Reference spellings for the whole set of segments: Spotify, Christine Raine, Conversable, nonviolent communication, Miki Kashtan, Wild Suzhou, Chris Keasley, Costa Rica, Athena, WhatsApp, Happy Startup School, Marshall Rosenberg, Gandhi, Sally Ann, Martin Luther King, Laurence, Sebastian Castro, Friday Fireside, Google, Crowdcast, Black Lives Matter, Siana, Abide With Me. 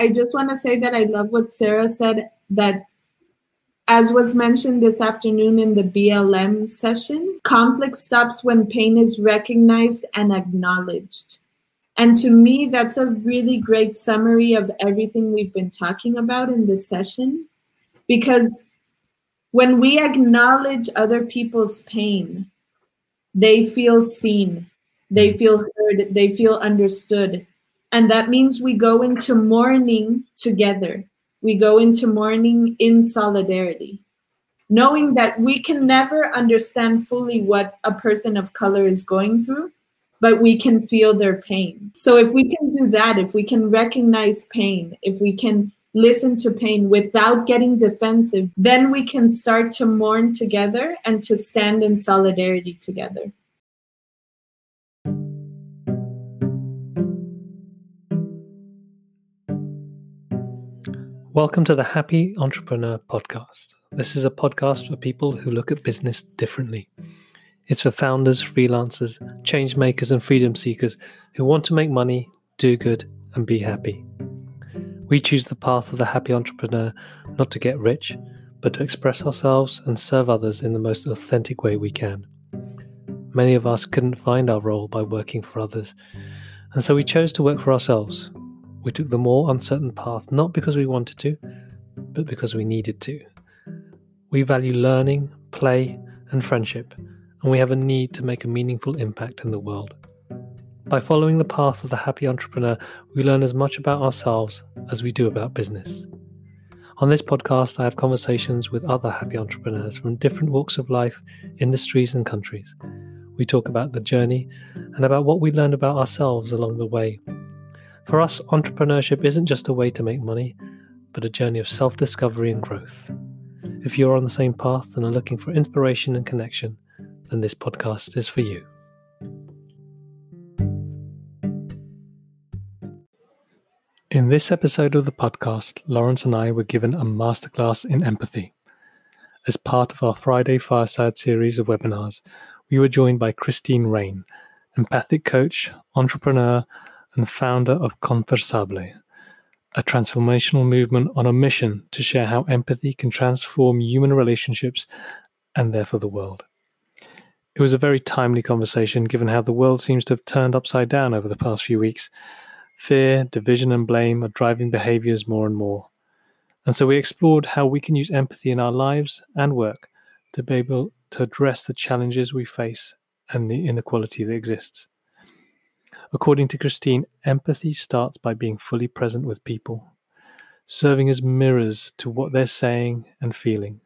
I just want to say that I love what Sarah said, that as was mentioned this afternoon in the BLM session, conflict stops when pain is recognized and acknowledged. And to me, that's a really great summary of everything we've been talking about in this session, because when we acknowledge other people's pain, they feel seen, they feel heard, they feel understood. And that means we go into mourning together. We go into mourning in solidarity, knowing that we can never understand fully what a person of color is going through, but we can feel their pain. So if we can do that, if we can recognize pain, if we can listen to pain without getting defensive, then we can start to mourn together and to stand in solidarity together. Welcome to the Happy Entrepreneur Podcast. This is a podcast for people who look at business differently. It's for founders, freelancers, change makers, and freedom seekers who want to make money, do good, and be happy. We choose the path of the happy entrepreneur not to get rich, but to express ourselves and serve others in the most authentic way we can. Many of us couldn't find our role by working for others, and so we chose to work for ourselves. We took the more uncertain path, not because we wanted to, but because we needed to. We value learning, play, and friendship, and we have a need to make a meaningful impact in the world. By following the path of the happy entrepreneur, we learn as much about ourselves as we do about business. On this podcast, I have conversations with other happy entrepreneurs from different walks of life, industries, and countries. We talk about the journey and about what we learned about ourselves along the way. For us, entrepreneurship isn't just a way to make money, but a journey of self-discovery and growth. If you're on the same path and are looking for inspiration and connection, then this podcast is for you. In this episode of the podcast, Laurence and I were given a masterclass in empathy. As part of our Friday Fireside series of webinars, we were joined by Christine Raine, empathic coach, entrepreneur, and founder of Conversable, a transformational movement on a mission to share how empathy can transform human relationships and therefore the world. It was a very timely conversation given how the world seems to have turned upside down over the past few weeks. Fear, division, and blame are driving behaviours more and more. And so we explored how we can use empathy in our lives and work to be able to address the challenges we face and the inequality that exists. According to Christine, empathy starts by being fully present with people, serving as mirrors to what they're saying and feeling,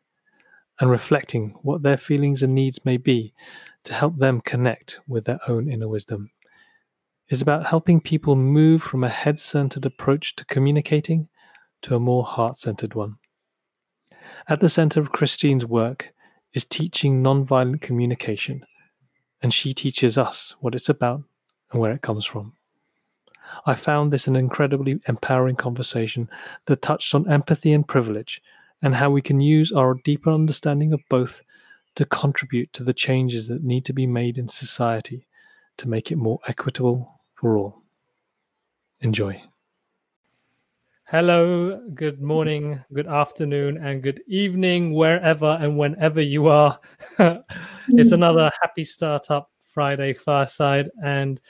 and reflecting what their feelings and needs may be to help them connect with their own inner wisdom. It's about helping people move from a head-centered approach to communicating to a more heart-centered one. At the center of Christine's work is teaching nonviolent communication, and she teaches us what it's about and where it comes from. I found this an incredibly empowering conversation that touched on empathy and privilege and how we can use our deeper understanding of both to contribute to the changes that need to be made in society to make it more equitable for all. Enjoy. Hello, good morning, good afternoon, and good evening, wherever and whenever you are. It's another Happy Startup Friday Fireside, and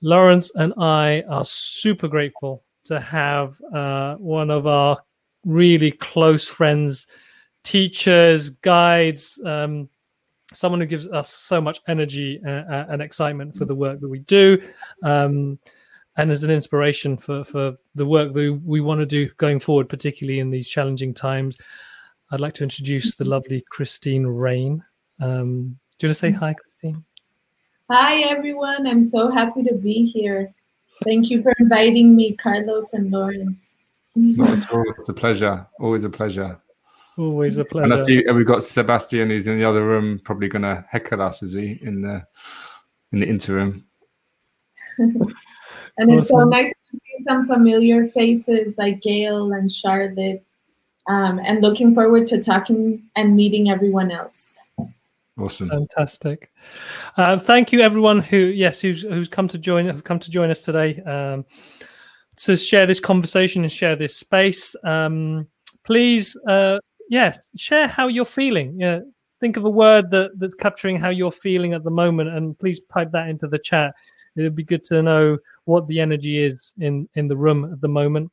Laurence and I are super grateful to have one of our really close friends, teachers, guides, someone who gives us so much energy and excitement for the work that we do, and as an inspiration for the work that we want to do going forward, particularly in these challenging times. I'd like to introduce the lovely Christine Raine. Do you want to say hi, Christine? Hi, everyone. I'm so happy to be here. Thank you for inviting me, Carlos and Laurence. No, it's always a pleasure. Always a pleasure. Always a pleasure. And I see we've got Sebastian, who's in the other room, probably going to heckle us, is he, in the interim? And awesome. It's so nice to see some familiar faces like Gail and Charlotte, and looking forward to talking and meeting everyone else. Awesome. Fantastic. Thank you, everyone who's come to join us today to share this conversation and share this space. Please, share how you're feeling. Yeah, think of a word that's capturing how you're feeling at the moment, and please type that into the chat. It would be good to know what the energy is in the room at the moment.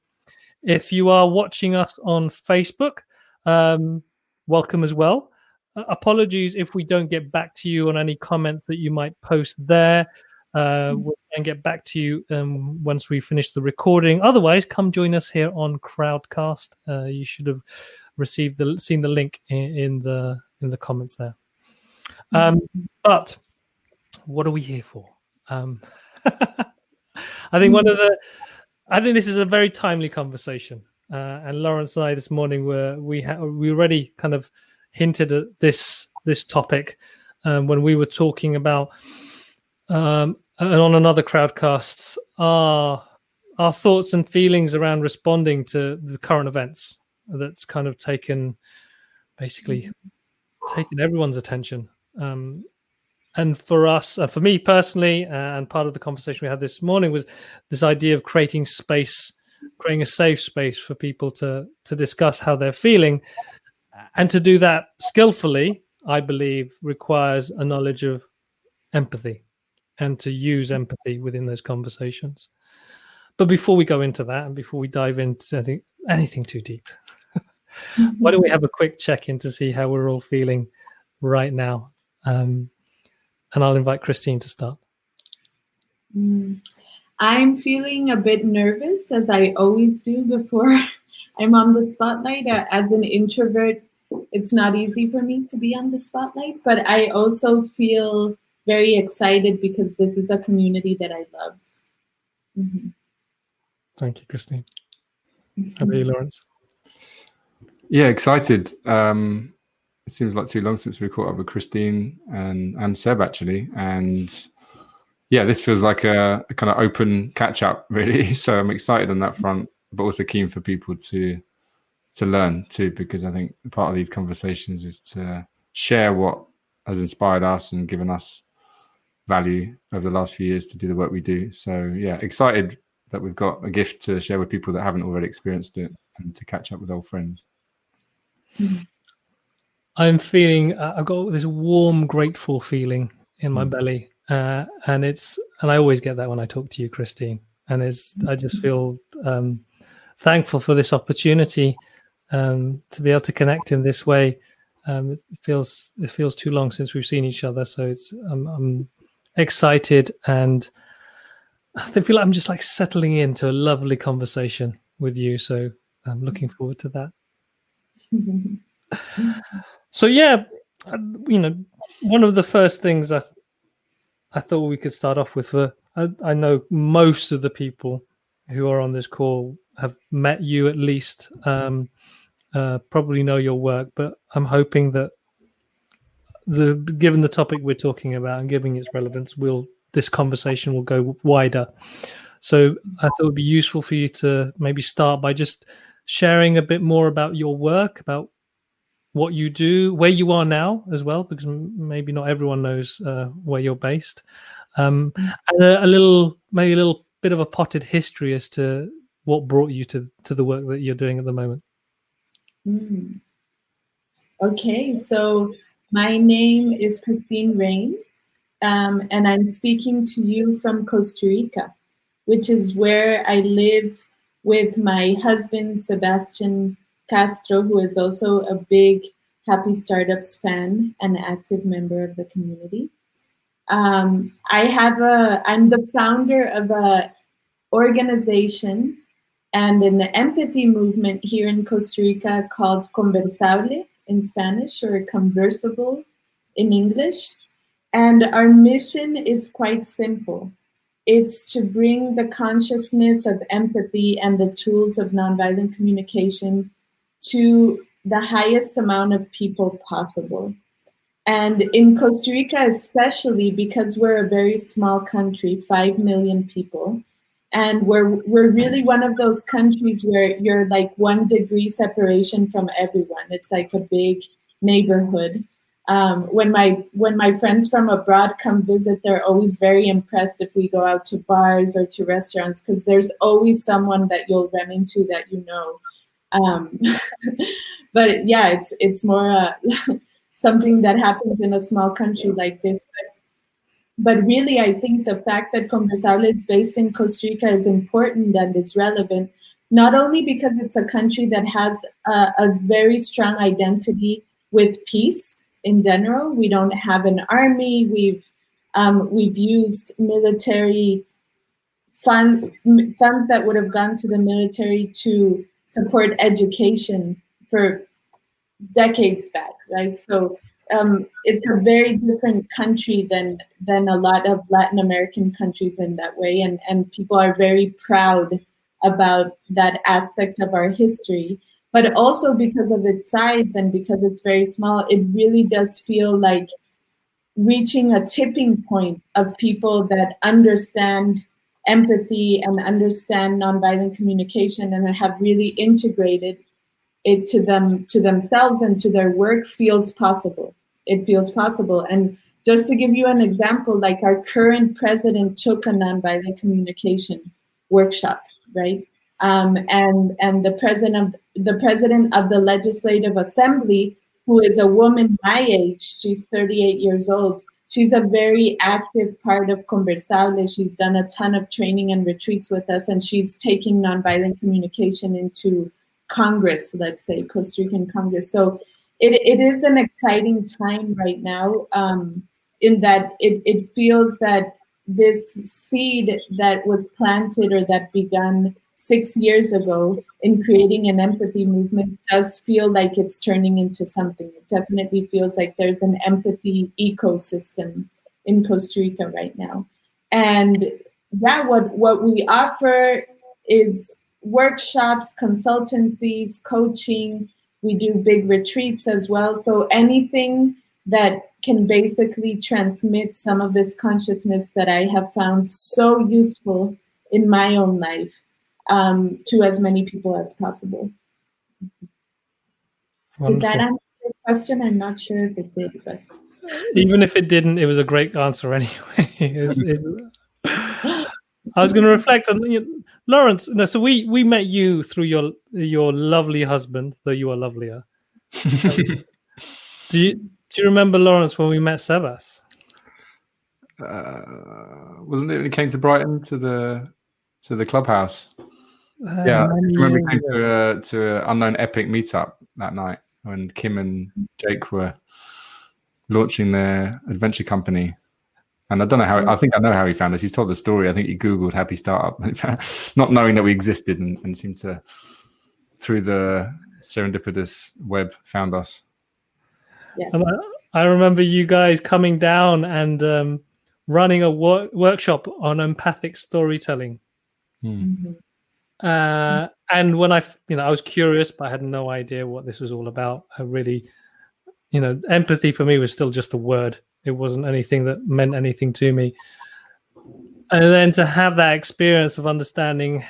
If you are watching us on Facebook, welcome as well. Apologies if we don't get back to you on any comments that you might post there. We'll try and get back to you once we finish the recording. Otherwise, come join us here on Crowdcast. You should have seen the link in the comments there. But what are we here for? I think this is a very timely conversation. And Laurence and I this morning we already kind of hinted at this topic when we were talking about and on another Crowdcast our thoughts and feelings around responding to the current events that's kind of taken everyone's attention. And for us, for me personally, and part of the conversation we had this morning was this idea of creating a safe space for people to discuss how they're feeling. And to do that skillfully, I believe, requires a knowledge of empathy and to use empathy within those conversations. But before we go into that and before we dive into anything too deep, why don't we have a quick check-in to see how we're all feeling right now? And I'll invite Christine to start. I'm feeling a bit nervous, as I always do before I'm on the spotlight. As an introvert, it's not easy for me to be on the spotlight, but I also feel very excited because this is a community that I love. Mm-hmm. Thank you, Christine. How about you, Laurence? Yeah, excited. It seems like too long since we caught up with Christine and Seb, actually. And yeah, this feels like a kind of open catch-up, really. So I'm excited on that front, but also keen for people to learn too, because I think part of these conversations is to share what has inspired us and given us value over the last few years to do the work we do. So yeah, excited that we've got a gift to share with people that haven't already experienced it and to catch up with old friends. I'm feeling, I've got this warm, grateful feeling in my belly. And I always get that when I talk to you, Christine. And I just feel thankful for this opportunity to be able to connect in this way. It feels too long since we've seen each other. So I'm excited, and I feel like I'm just like settling into a lovely conversation with you. So I'm looking forward to that. So yeah, you know, one of the first things I thought we could start off with, I know most of the people who are on this call have met you at least, probably know your work, but I'm hoping that given the topic we're talking about and given its relevance, this conversation will go wider. So I thought it would be useful for you to maybe start by just sharing a bit more about your work, about what you do, where you are now as well, because maybe not everyone knows where you're based, and a little bit of a potted history as to what brought you to the work that you're doing at the moment. Okay, so my name is Christine Raine, and I'm speaking to you from Costa Rica, which is where I live with my husband, Sebastian Castro, who is also a big Happy Startups fan and active member of the community. I'm the founder of an organization and an empathy movement here in Costa Rica called Conversable in Spanish, or Conversable in English. And our mission is quite simple. It's to bring the consciousness of empathy and the tools of nonviolent communication to the highest amount of people possible. And in Costa Rica, especially because we're a very small country, 5 million people, and we're really one of those countries where you're like 1 degree separation from everyone. It's like a big neighborhood. When my friends from abroad come visit, they're always very impressed if we go out to bars or to restaurants, because there's always someone that you'll run into that you know. But yeah, it's more something that happens in a small country like this. But really, I think the fact that Conversable is based in Costa Rica is important and is relevant, not only because it's a country that has a very strong identity with peace in general. We don't have an army. We've used military funds that would have gone to the military to support education for decades back, right? So it's a very different country than a lot of Latin American countries in that way, and people are very proud about that aspect of our history. But also because of its size and because it's very small, it really does feel like reaching a tipping point of people that understand empathy and understand nonviolent communication and have really integrated it to themselves and to their work feels possible. It feels possible. And just to give you an example, like our current president took a nonviolent communication workshop, right? And the president of the Legislative Assembly, who is a woman my age, she's 38 years old. She's a very active part of Conversable. She's done a ton of training and retreats with us, and she's taking nonviolent communication into Congress, let's say, Costa Rican Congress. So it is an exciting time right now, in that it feels that this seed that was planted or that began 6 years ago in creating an empathy movement does feel like it's turning into something. It definitely feels like there's an empathy ecosystem in Costa Rica right now. And that what we offer is workshops, consultancies, coaching. We do big retreats as well. So anything that can basically transmit some of this consciousness that I have found so useful in my own life to as many people as possible. Wonderful. Did that answer your question? I'm not sure if it did, but even if it didn't, it was a great answer anyway. I was going to reflect on Laurence. No, so we met you through your lovely husband, though you are lovelier. Do you remember, Laurence, when we met Sebas? Wasn't it when he came to Brighton to the clubhouse? Yeah, I remember he came to an unknown epic meetup that night when Kim and Jake were launching their adventure company. And I don't know how. I think I know how he found us. He's told the story. I think he Googled "Happy Startup," not knowing that we existed, and seemed to, through the serendipitous web, found us. Yes. And I remember you guys coming down and running a workshop on empathic storytelling. Mm-hmm. And when I was curious, but I had no idea what this was all about. I really, empathy for me was still just a word. It wasn't anything that meant anything to me. And then to have that experience of understanding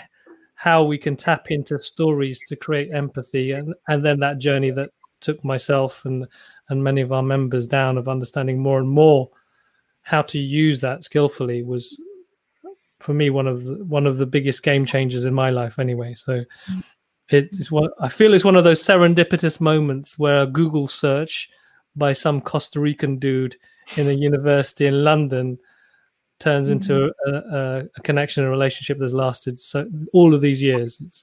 how we can tap into stories to create empathy, and then that journey that took myself and many of our members down of understanding more and more how to use that skillfully was, for me, one of the biggest game changers in my life anyway. So it's what I feel is one of those serendipitous moments where a Google search by some Costa Rican dude in a university in London turns into a connection, a relationship that's lasted so all of these years. It's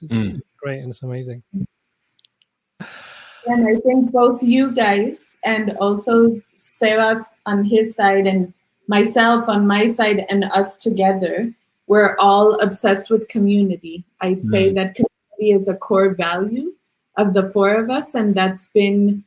great, and it's amazing. And I think both you guys and also Sebas on his side and myself on my side and us together, we're all obsessed with community. I'd say that community is a core value of the four of us, and that's been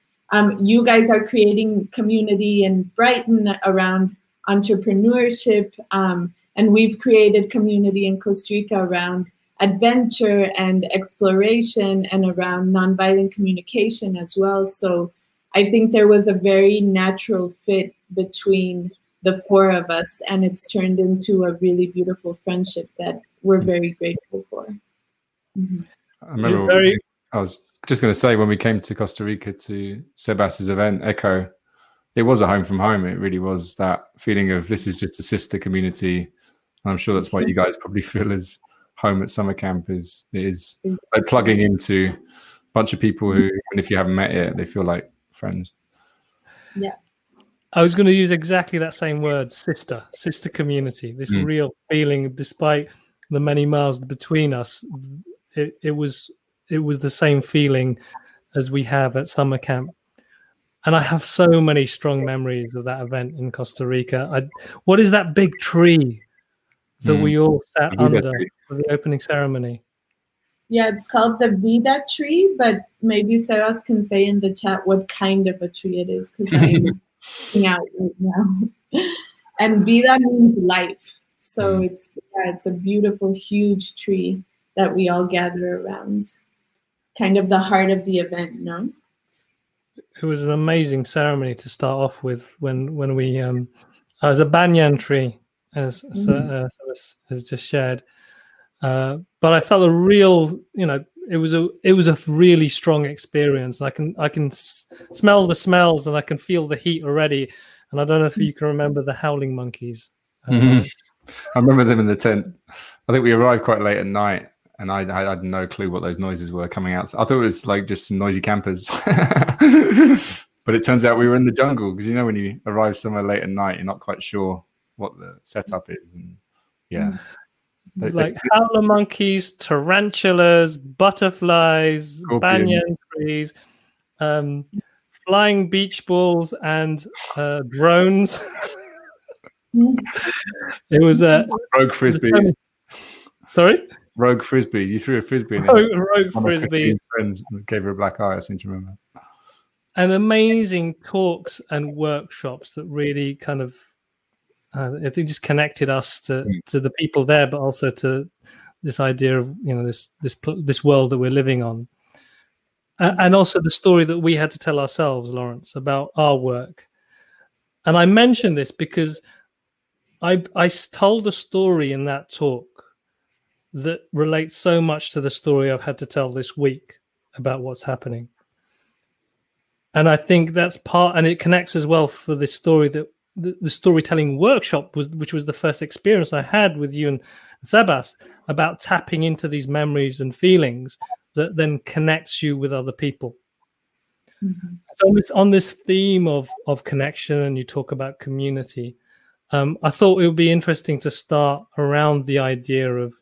you guys are creating community in Brighton around entrepreneurship, and we've created community in Costa Rica around adventure and exploration and around nonviolent communication as well. So I think there was a very natural fit between the four of us, and it's turned into a really beautiful friendship that we're very grateful for. Mm-hmm. I remember I was just going to say, when we came to Costa Rica to Sebas's event, Echo, it was a home from home. It really was that feeling of this is just a sister community. And I'm sure that's why you guys probably feel as home at summer camp is like plugging into a bunch of people who, and if you haven't met yet, they feel like friends. Yeah. I was going to use exactly that same word, sister community, this real feeling, despite the many miles between us, it was the same feeling as we have at summer camp. And I have so many strong memories of that event in Costa Rica. What is that big tree that we all sat under for the opening ceremony? Yeah, it's called the Vida tree, but maybe Sebas can say in the chat what kind of a tree it is, because I'm looking out right now. And Vida means life. So it's a beautiful, huge tree that we all gather around. Kind of the heart of the event, no? It was an amazing ceremony to start off with when we, as a banyan tree, as just shared. But I felt a real, it was a really strong experience. I can smell the smells and I can feel the heat already. And I don't know if you can remember the howling monkeys. I remember them in the tent. I think we arrived quite late at night. And I had no clue what those noises were coming out. I thought it was like just some noisy campers. But it turns out we were in the jungle, because, when you arrive somewhere late at night, you're not quite sure what the setup is. And yeah. It's like howler monkeys, tarantulas, butterflies, scorpion, banyan trees, flying beach balls, and drones. It was a... Rogue frisbees. Sorry? Rogue frisbee. You threw a frisbee in it. Rogue frisbee. Friends gave her a black eye, I seem to remember. And amazing talks and workshops that really kind of, I think, just connected us to the people there, but also to this idea of this world that we're living on, and also the story that we had to tell ourselves, Laurence, about our work. And I mention this because I told a story in that talk that relates so much to the story I've had to tell this week about what's happening. And I think that's part, and it connects as well for this story that the storytelling workshop which was the first experience I had with you and Sebas about tapping into these memories and feelings that then connects you with other people. Mm-hmm. So it's on this theme of connection, and you talk about community. I thought it would be interesting to start around the idea of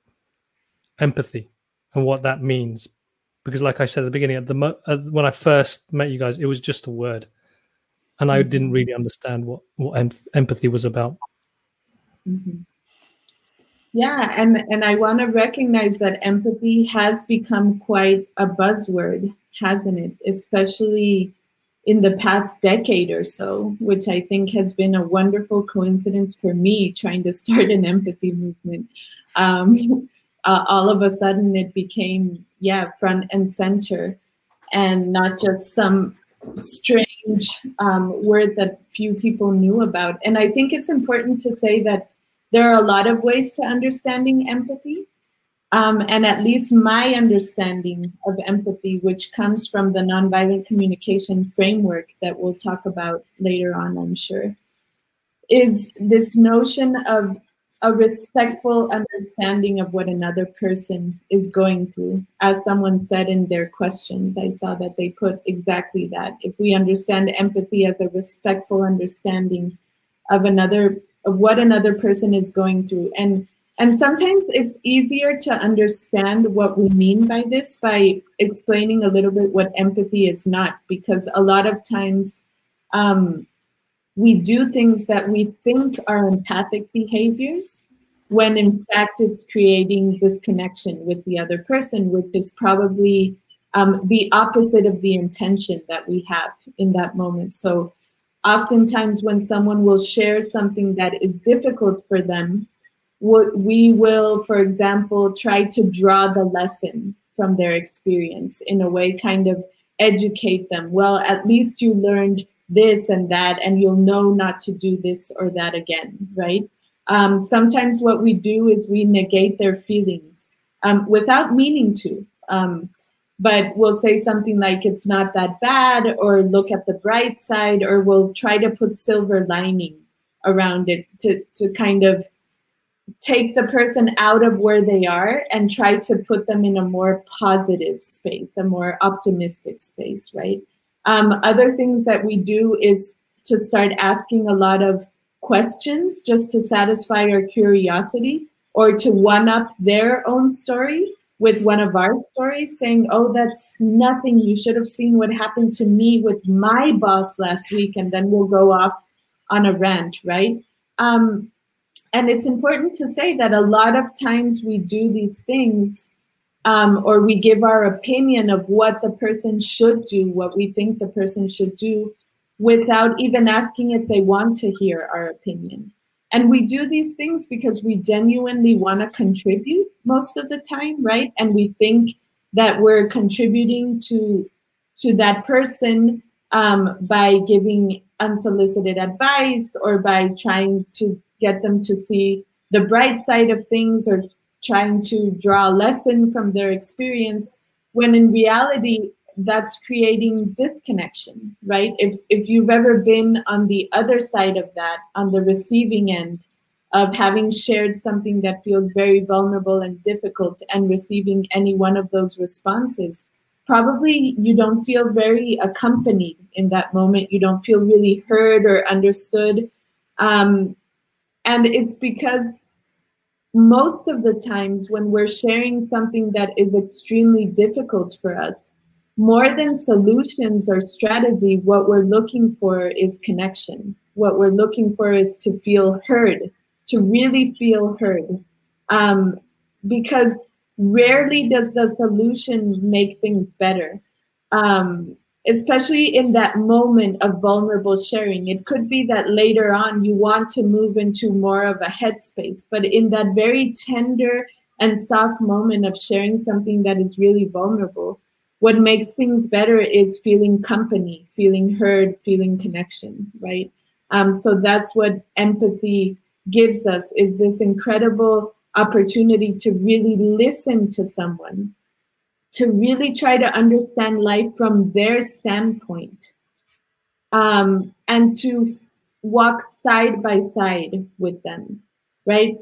empathy and what that means, because like I said at the beginning, when I first met you guys, it was just a word, and I didn't really understand what empathy was about. Mm-hmm. Yeah, and I want to recognize that empathy has become quite a buzzword, hasn't it, especially in the past decade or so, which I think has been a wonderful coincidence for me trying to start an empathy movement. All of a sudden it became, front and center, and not just some strange word that few people knew about. And I think it's important to say that there are a lot of ways to understanding empathy. And at least my understanding of empathy, which comes from the nonviolent communication framework that we'll talk about later on, I'm sure, is this notion of a respectful understanding of what another person is going through. As someone said in their questions, I saw that they put exactly that. If we understand empathy as a respectful understanding of what another person is going through. And sometimes it's easier to understand what we mean by this by explaining a little bit what empathy is not, because a lot of times, we do things that we think are empathic behaviors when in fact it's creating disconnection with the other person, which is probably the opposite of the intention that we have in that moment. So oftentimes when someone will share something that is difficult for them, we will, for example, try to draw the lesson from their experience in a way, kind of educate them. Well, at least you learned this and that, and you'll know not to do this or that again, right? Sometimes what we do is we negate their feelings without meaning to. but we'll say something like it's not that bad, or look at the bright side, or we'll try to put silver lining around it to kind of take the person out of where they are and try to put them in a more positive space, a more optimistic space, right? Other things that we do is to start asking a lot of questions just to satisfy our curiosity, or to one-up their own story with one of our stories, saying, oh, that's nothing. You should have seen what happened to me with my boss last week, and then we'll go off on a rant, right? And it's important to say that a lot of times we do these things or we give our opinion of what the person should do, what we think the person should do, without even asking if they want to hear our opinion. And we do these things because we genuinely want to contribute most of the time, right? And we think that we're contributing to that person by giving unsolicited advice, or by trying to get them to see the bright side of things, or trying to draw a lesson from their experience, when in reality, that's creating disconnection, right? If you've ever been on the other side of that, on the receiving end of having shared something that feels very vulnerable and difficult, and receiving any one of those responses, probably you don't feel very accompanied in that moment. You don't feel really heard or understood. And it's because most of the times when we're sharing something that is extremely difficult for us, more than solutions or strategy, what we're looking for is connection. What we're looking for is to feel heard, to really feel heard. Because rarely does the solution make things better, especially in that moment of vulnerable sharing. It could be that later on you want to move into more of a headspace, but in that very tender and soft moment of sharing something that is really vulnerable, what makes things better is feeling company, feeling heard, feeling connection, right? So that's what empathy gives us, is this incredible opportunity to really listen to someone, to really try to understand life from their standpoint, and to walk side by side with them, right?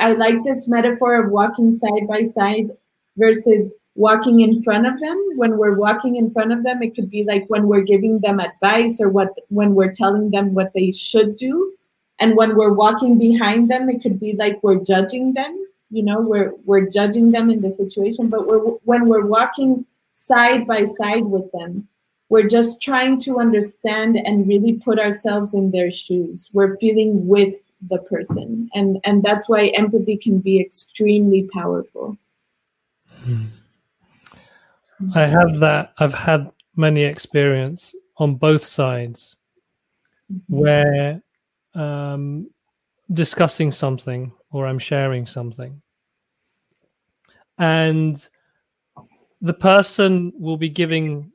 I like this metaphor of walking side by side versus walking in front of them. When we're walking in front of them, it could be like when we're giving them advice, or when we're telling them what they should do. And when we're walking behind them, it could be like we're judging them, you know, we're judging them in the situation. But when we're walking side by side with them, we're just trying to understand and really put ourselves in their shoes. We're feeling with the person. And that's why empathy can be extremely powerful. Hmm. I have that. I've had many experience on both sides where discussing something, or I'm sharing something, and the person will be giving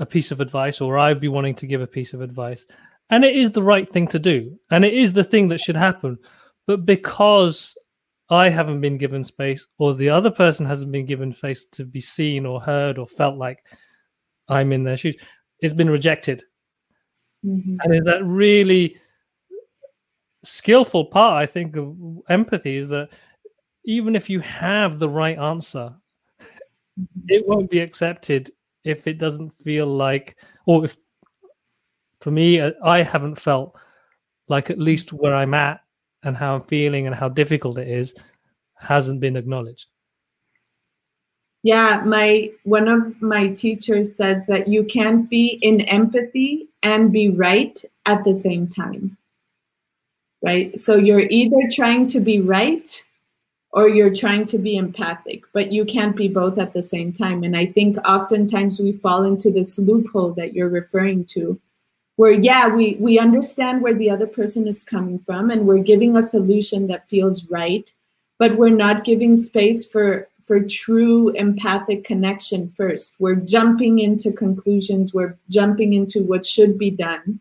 a piece of advice, or I'd be wanting to give a piece of advice, and it is the right thing to do, and it is the thing that should happen. But because I haven't been given space, or the other person hasn't been given space to be seen or heard or felt like I'm in their shoes, it's been rejected. Mm-hmm. And is that really skillful part, I think, of empathy, is that even if you have the right answer, it won't be accepted if it doesn't feel like, or if, for me, I haven't felt like at least where I'm at and how I'm feeling and how difficult it is hasn't been acknowledged. Yeah, one of my teachers says that you can't be in empathy and be right at the same time, right? So you're either trying to be right or you're trying to be empathic, but you can't be both at the same time. And I think oftentimes we fall into this loophole that you're referring to, where, yeah, we understand where the other person is coming from, and we're giving a solution that feels right, but we're not giving space for true empathic connection first. We're jumping into conclusions, we're jumping into what should be done,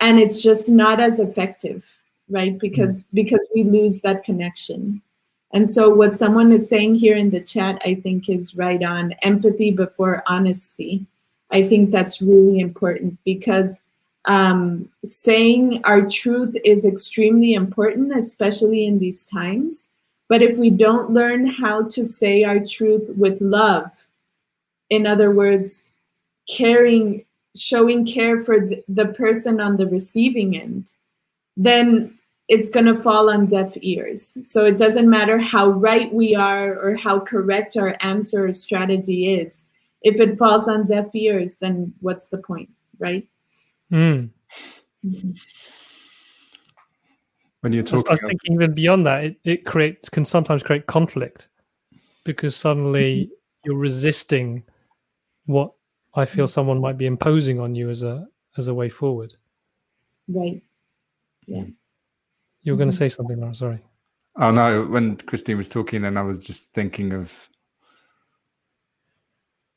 and it's just not as effective, right? Because we lose that connection. And so what someone is saying here in the chat, I think, is right on. Empathy before honesty. I think that's really important, because saying our truth is extremely important, especially in these times. But if we don't learn how to say our truth with love, in other words, caring, showing care for the person on the receiving end, then it's going to fall on deaf ears. So it doesn't matter how right we are or how correct our answer or strategy is. If it falls on deaf ears, then what's the point, right? Mm. Mm-hmm. When you're talking, I was thinking even beyond that, it can sometimes create conflict, because suddenly you're resisting what I feel someone might be imposing on you as a way forward. Right. Yeah. You were going to say something, Laura, sorry. Oh, no, when Christine was talking, then I was just thinking of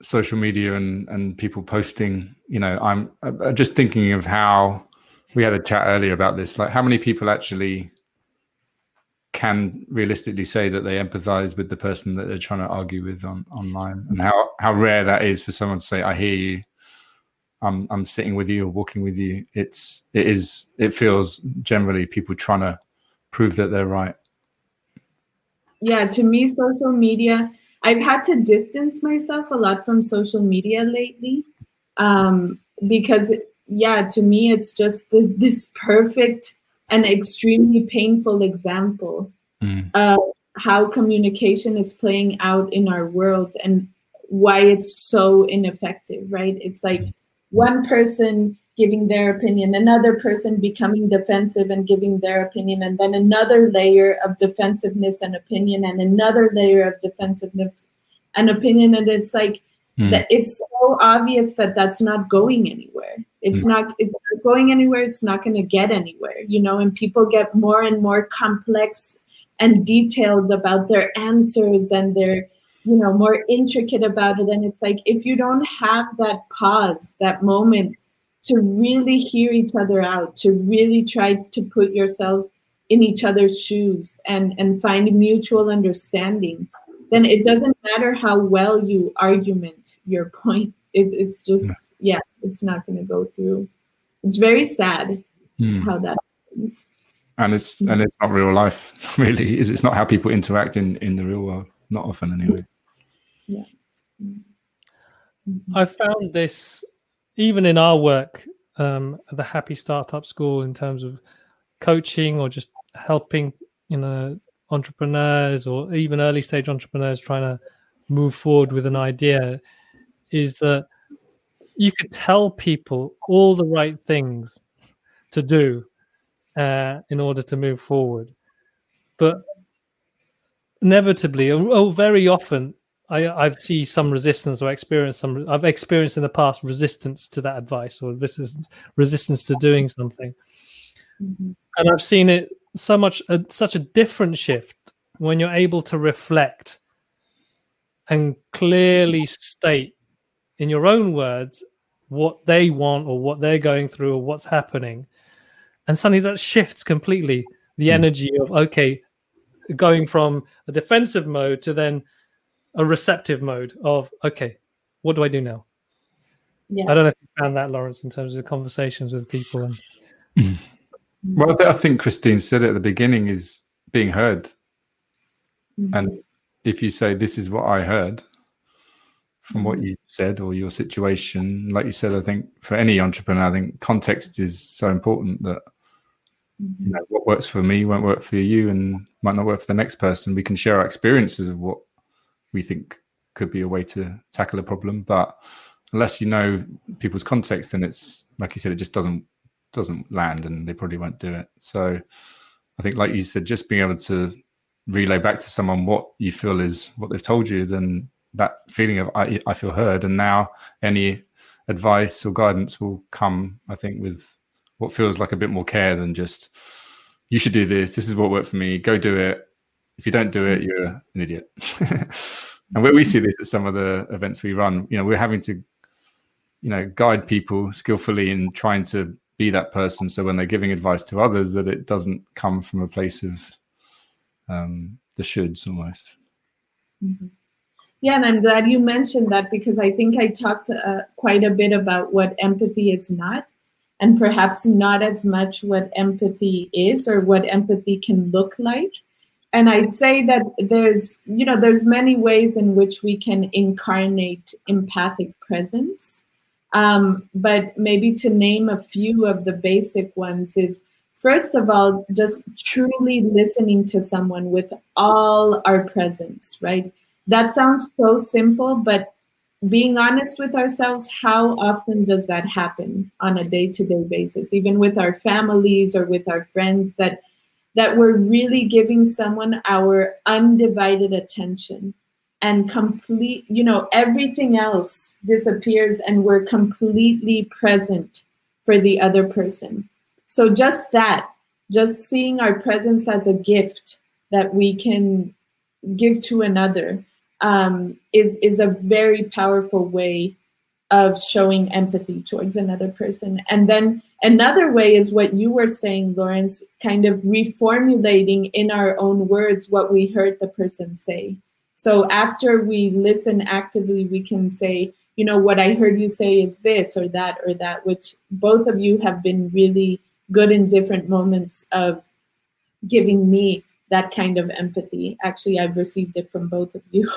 social media and people posting, you know, I'm just thinking of how we had a chat earlier about this, like how many people actually can realistically say that they empathize with the person that they're trying to argue with online, and how rare that is for someone to say, I hear you, I'm sitting with you or walking with you. It feels generally people trying to prove that they're right. Yeah, to me, social media, I've had to distance myself a lot from social media lately, because, yeah, to me, it's just this perfect and extremely painful example of how communication is playing out in our world and why it's so ineffective, right? It's like one person giving their opinion, another person becoming defensive and giving their opinion, and then another layer of defensiveness and opinion, and another layer of defensiveness and opinion. And it's like, that it's so obvious that that's not going anywhere. It's not going anywhere. It's not going to get anywhere, you know, and people get more and more complex and detailed about their answers, and they're, you know, more intricate about it. And it's like, if you don't have that pause, that moment to really hear each other out, to really try to put yourself in each other's shoes and find mutual understanding, then it doesn't matter how well you argument your point. It's just, yeah, it's not going to go through. It's very sad how that happens. And it's not real life, really. It's not how people interact in the real world, not often anyway. Yeah. I found this, even in our work at the Happy Startup School, in terms of coaching or just helping, you know, entrepreneurs or even early stage entrepreneurs trying to move forward with an idea, is that you could tell people all the right things to do in order to move forward, but inevitably or very often I see some resistance, or I've experienced in the past resistance to that advice, or resistance to doing something. And I've seen it so much, such a different shift when you're able to reflect and clearly state in your own words what they want or what they're going through or what's happening. And suddenly that shifts completely the energy of, okay, going from a defensive mode to then a receptive mode of, okay, what do I do now? Yeah. I don't know if you found that, Laurence, in terms of the conversations with people. And well, I think Christine said at the beginning is being heard. And if you say, this is what I heard from what you said or your situation, like you said, I think for any entrepreneur, I think context is so important, that you know, what works for me won't work for you and might not work for the next person. We can share our experiences of what we think could be a way to tackle a problem. But unless you know people's context, then it's, like you said, it just doesn't land, and they probably won't do it. So I think, like you said, just being able to relay back to someone what you feel is what they've told you, then that feeling of I feel heard, and now any advice or guidance will come, I think, with what feels like a bit more care than just, you should do this, this is what worked for me, go do it. If you don't do it, you're an idiot. And where we see this at some of the events we run, you know, we're having to, you know, guide people skillfully in trying to be that person, so when they're giving advice to others, that it doesn't come from a place of the shoulds almost. Mm-hmm. Yeah, and I'm glad you mentioned that, because I think I talked quite a bit about what empathy is not, and perhaps not as much what empathy is or what empathy can look like. And I'd say that there's many ways in which we can incarnate empathic presence. But maybe to name a few of the basic ones is, first of all, just truly listening to someone with all our presence, right? That sounds so simple, but being honest with ourselves, how often does that happen on a day-to-day basis, even with our families or with our friends, that we're really giving someone our undivided attention and complete, everything else disappears and we're completely present for the other person. So just seeing our presence as a gift that we can give to another is a very powerful way of showing empathy towards another person. And then another way is what you were saying, Laurence, kind of reformulating in our own words what we heard the person say. So after we listen actively, we can say, what I heard you say is this or that, which both of you have been really good in different moments of giving me that kind of empathy. Actually, I've received it from both of you.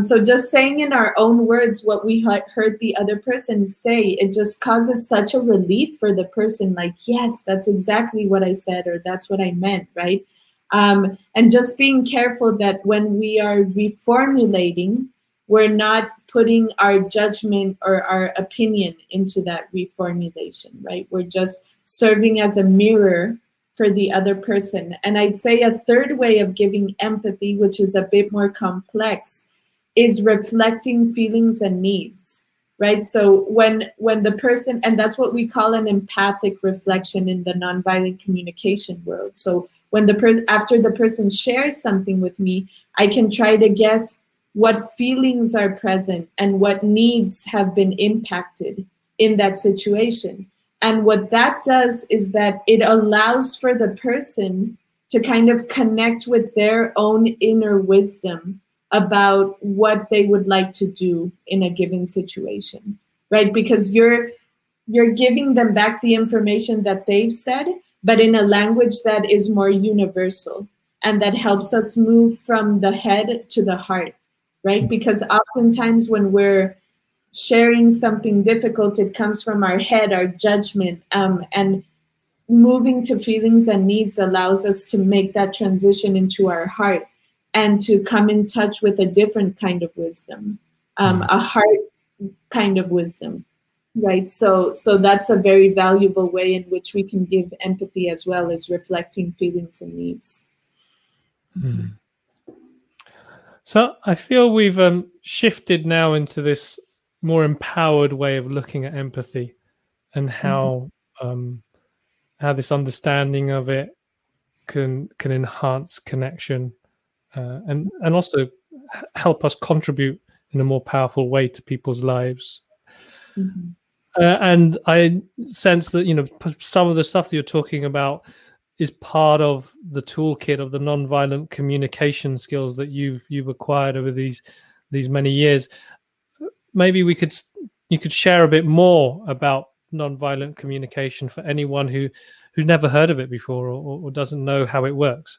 So just saying in our own words what we heard the other person say, it just causes such a relief for the person. Like, yes, that's exactly what I said, or that's what I meant, right? And just being careful that when we are reformulating, we're not putting our judgment or our opinion into that reformulation, right? We're just serving as a mirror for the other person. And I'd say a third way of giving empathy, which is a bit more complex, is reflecting feelings and needs, right? So when the person, and that's what we call an empathic reflection in the nonviolent communication world. So when the after the person shares something with me, I can try to guess what feelings are present and what needs have been impacted in that situation. And what that does is that it allows for the person to kind of connect with their own inner wisdom about what they would like to do in a given situation, right? Because you're giving them back the information that they've said, but in a language that is more universal and that helps us move from the head to the heart, right? Because oftentimes when we're sharing something difficult, it comes from our head, our judgment, and moving to feelings and needs allows us to make that transition into our heart and to come in touch with a different kind of wisdom, a heart kind of wisdom, right? So that's a very valuable way in which we can give empathy, as well as reflecting feelings and needs. Mm. So I feel we've shifted now into this more empowered way of looking at empathy, and how this understanding of it can enhance connection, and also help us contribute in a more powerful way to people's lives. Mm-hmm. And I sense that, some of the stuff that you're talking about is part of the toolkit of the nonviolent communication skills that you've acquired over these many years. Maybe you could share a bit more about nonviolent communication for anyone who's never heard of it before or doesn't know how it works.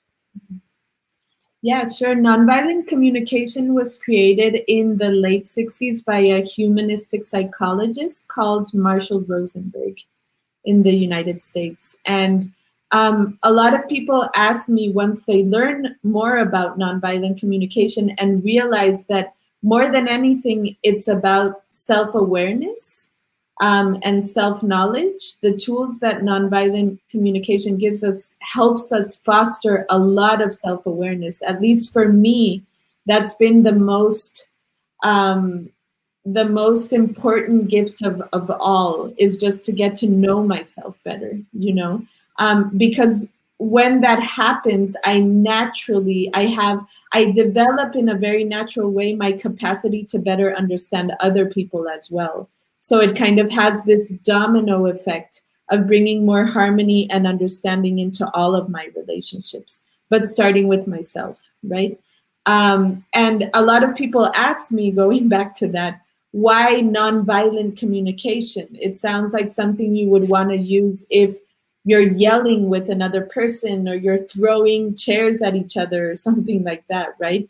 Yeah, sure. Nonviolent communication was created in the late 60s by a humanistic psychologist called Marshall Rosenberg in the United States. And a lot of people ask me, once they learn more about nonviolent communication and realize that more than anything, it's about self-awareness and self-knowledge. The tools that nonviolent communication gives us helps us foster a lot of self-awareness. At least for me, that's been the most important gift of all, is just to get to know myself better, because when that happens, I develop in a very natural way my capacity to better understand other people as well. So it kind of has this domino effect of bringing more harmony and understanding into all of my relationships, but starting with myself. right? And a lot of people ask me, going back to that, why nonviolent communication? It sounds like something you would want to use if you're yelling with another person or you're throwing chairs at each other or something like that, right?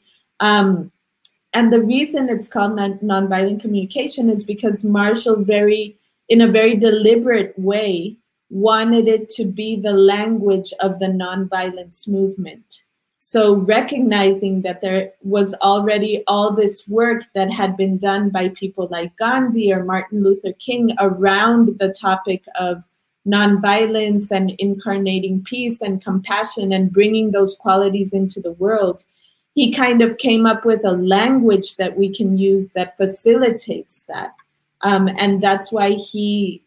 And the reason it's called nonviolent communication is because Marshall, in a very deliberate way, wanted it to be the language of the nonviolence movement. So recognizing that there was already all this work that had been done by people like Gandhi or Martin Luther King around the topic of nonviolence and incarnating peace and compassion and bringing those qualities into the world, he kind of came up with a language that we can use that facilitates that. And that's why he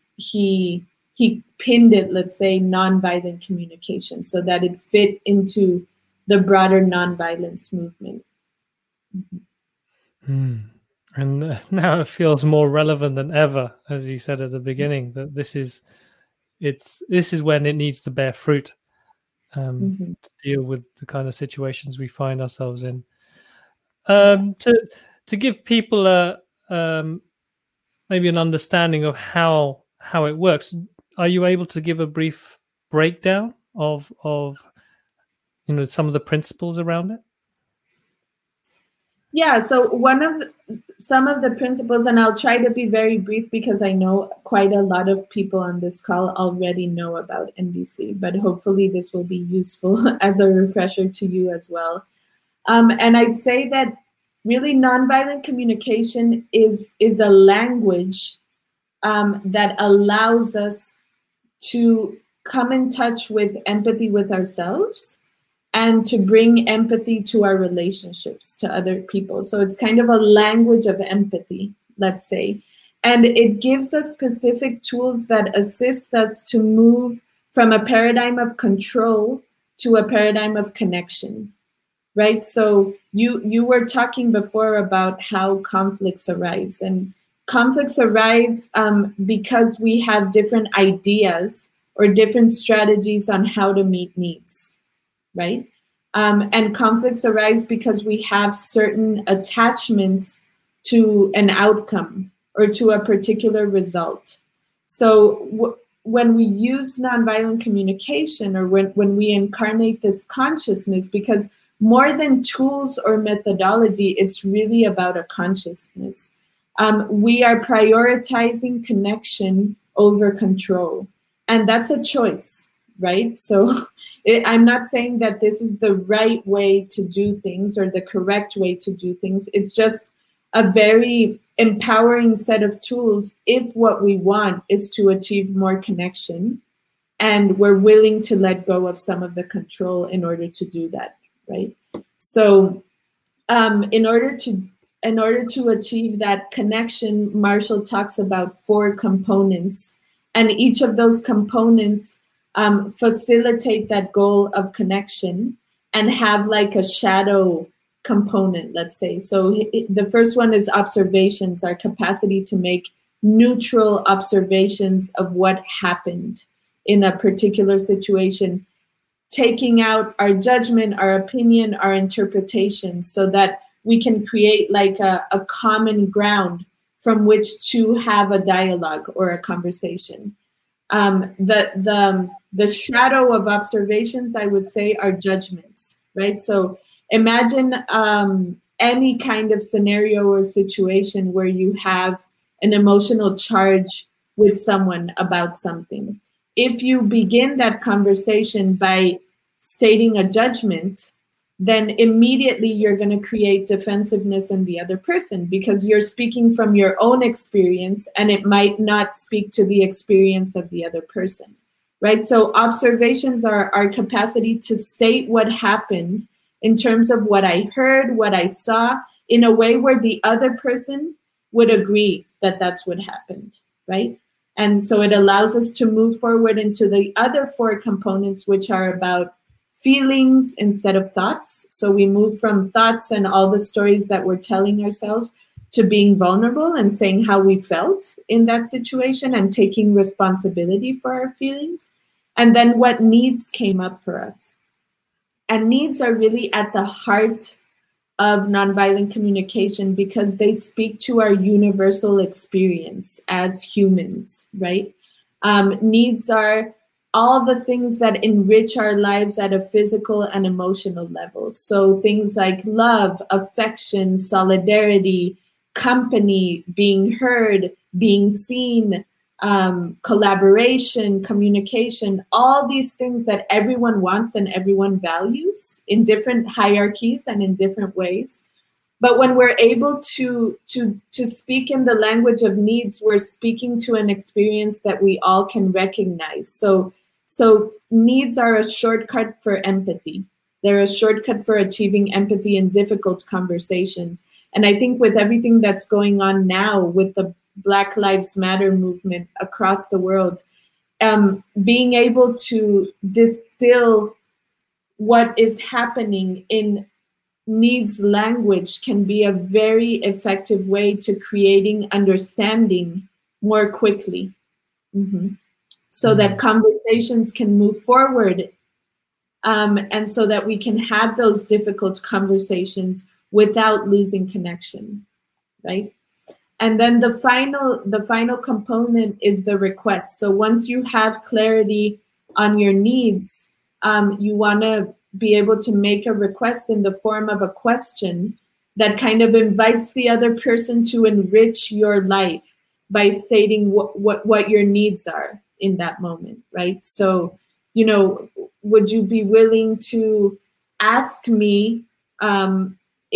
pinned it, let's say, nonviolent communication, so that it fit into the broader nonviolence movement. Mm-hmm. And now it feels more relevant than ever, as you said at the beginning, that this is when it needs to bear fruit, to deal with the kind of situations we find ourselves in. To give people maybe an understanding of how it works, are you able to give a brief breakdown of some of the principles around it? Yeah, so some of the principles, and I'll try to be very brief because I know quite a lot of people on this call already know about NBC, but hopefully this will be useful as a refresher to you as well. And I'd say that really nonviolent communication is a language that allows us to come in touch with empathy with ourselves and to bring empathy to our relationships to other people. So it's kind of a language of empathy, let's say. And it gives us specific tools that assist us to move from a paradigm of control to a paradigm of connection, right? So you were talking before about how conflicts arise. And conflicts arise because we have different ideas or different strategies on how to meet needs, right? And conflicts arise because we have certain attachments to an outcome or to a particular result. So when we use nonviolent communication, or when we incarnate this consciousness, because more than tools or methodology, it's really about a consciousness. We are prioritizing connection over control. And that's a choice, right? So I'm not saying that this is the right way to do things or the correct way to do things. It's just a very empowering set of tools if what we want is to achieve more connection and we're willing to let go of some of the control in order to do that, right? So in order to achieve that connection, Marshall talks about 4 components, and each of those components facilitate that goal of connection and have like a shadow component, let's say. So the first one is observations, our capacity to make neutral observations of what happened in a particular situation, taking out our judgment, our opinion, our interpretation, so that we can create like a common ground from which to have a dialogue or a conversation. The shadow of observations, I would say, are judgments, right? So imagine any kind of scenario or situation where you have an emotional charge with someone about something. If you begin that conversation by stating a judgment, then immediately you're going to create defensiveness in the other person, because you're speaking from your own experience and it might not speak to the experience of the other person, right? So observations are our capacity to state what happened in terms of what I heard, what I saw, in a way where the other person would agree that that's what happened, right? And so it allows us to move forward into the other 4 components, which are about feelings instead of thoughts. So we move from thoughts and all the stories that we're telling ourselves to being vulnerable and saying how we felt in that situation and taking responsibility for our feelings. And then what needs came up for us. and needs are really at the heart of nonviolent communication because they speak to our universal experience as humans, right? Needs are all the things that enrich our lives at a physical and emotional level. So things like love, affection, solidarity, company, being heard, being seen, collaboration, communication, all these things that everyone wants and everyone values in different hierarchies and in different ways. But when we're able to speak in the language of needs, we're speaking to an experience that we all can recognize. So needs are a shortcut for empathy. They're a shortcut for achieving empathy in difficult conversations. And I think with everything that's going on now with the Black Lives Matter movement across the world, being able to distill what is happening in needs language can be a very effective way to creating understanding more quickly. Mm-hmm. So that conversations can move forward, and so that we can have those difficult conversations without losing connection, right? And then the final component is the request. So once you have clarity on your needs, you want to be able to make a request in the form of a question that kind of invites the other person to enrich your life by stating what your needs are in that moment, right? So, you know, would you be willing to ask me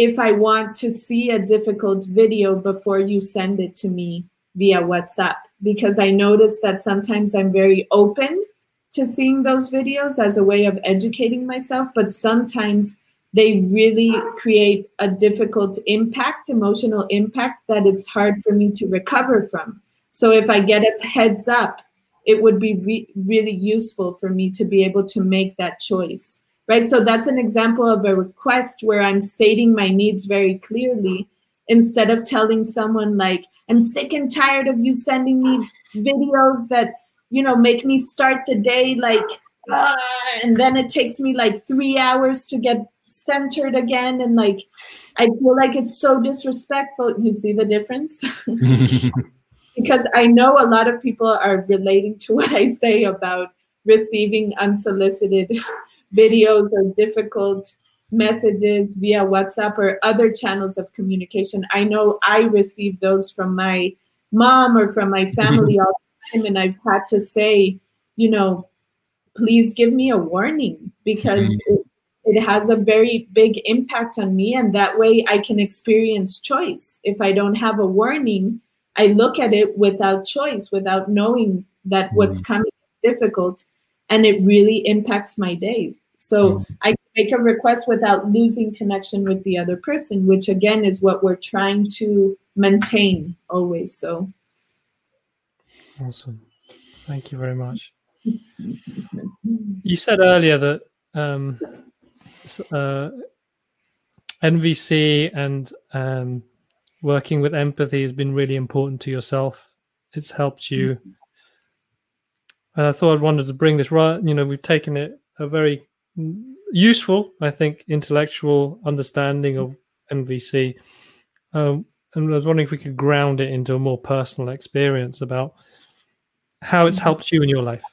if I want to see a difficult video before you send it to me via WhatsApp? Because I notice that sometimes I'm very open to seeing those videos as a way of educating myself, but sometimes they really create a difficult impact, emotional impact, that it's hard for me to recover from. So if I get a heads up, it would be really useful for me to be able to make that choice, right? So that's an example of a request where I'm stating my needs very clearly instead of telling someone like, I'm sick and tired of you sending me videos that, you know, make me start the day like, and then it takes me like 3 hours to get centered again. And like, I feel like it's so disrespectful. You see the difference? Because I know a lot of people are relating to what I say about receiving unsolicited videos or difficult messages via WhatsApp or other channels of communication. I know I receive those from my mom or from my family all and I've had to say, you know, please give me a warning because it has a very big impact on me. And that way I can experience choice. If I don't have a warning, I look at it without choice, without knowing that what's coming is difficult. And it really impacts my days. So I can make a request without losing connection with the other person, which again is what we're trying to maintain always. So. Awesome. Thank you very much. You said earlier that NVC and working with empathy has been really important to yourself. It's helped you. And I thought I wanted to bring this right. You know, we've taken it a very useful, I think, intellectual understanding of NVC. And I was wondering if we could ground it into a more personal experience about how it's helped you in your life.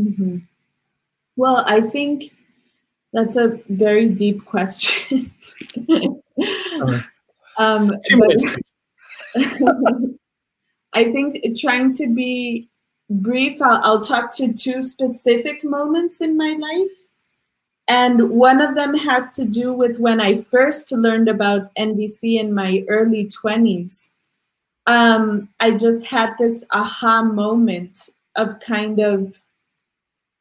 Mm-hmm. Well, I think that's a very deep question. I think trying to be brief, I'll talk to two specific moments in my life. And one of them has to do with when I first learned about NVC in my early 20s. I just had this aha moment of kind of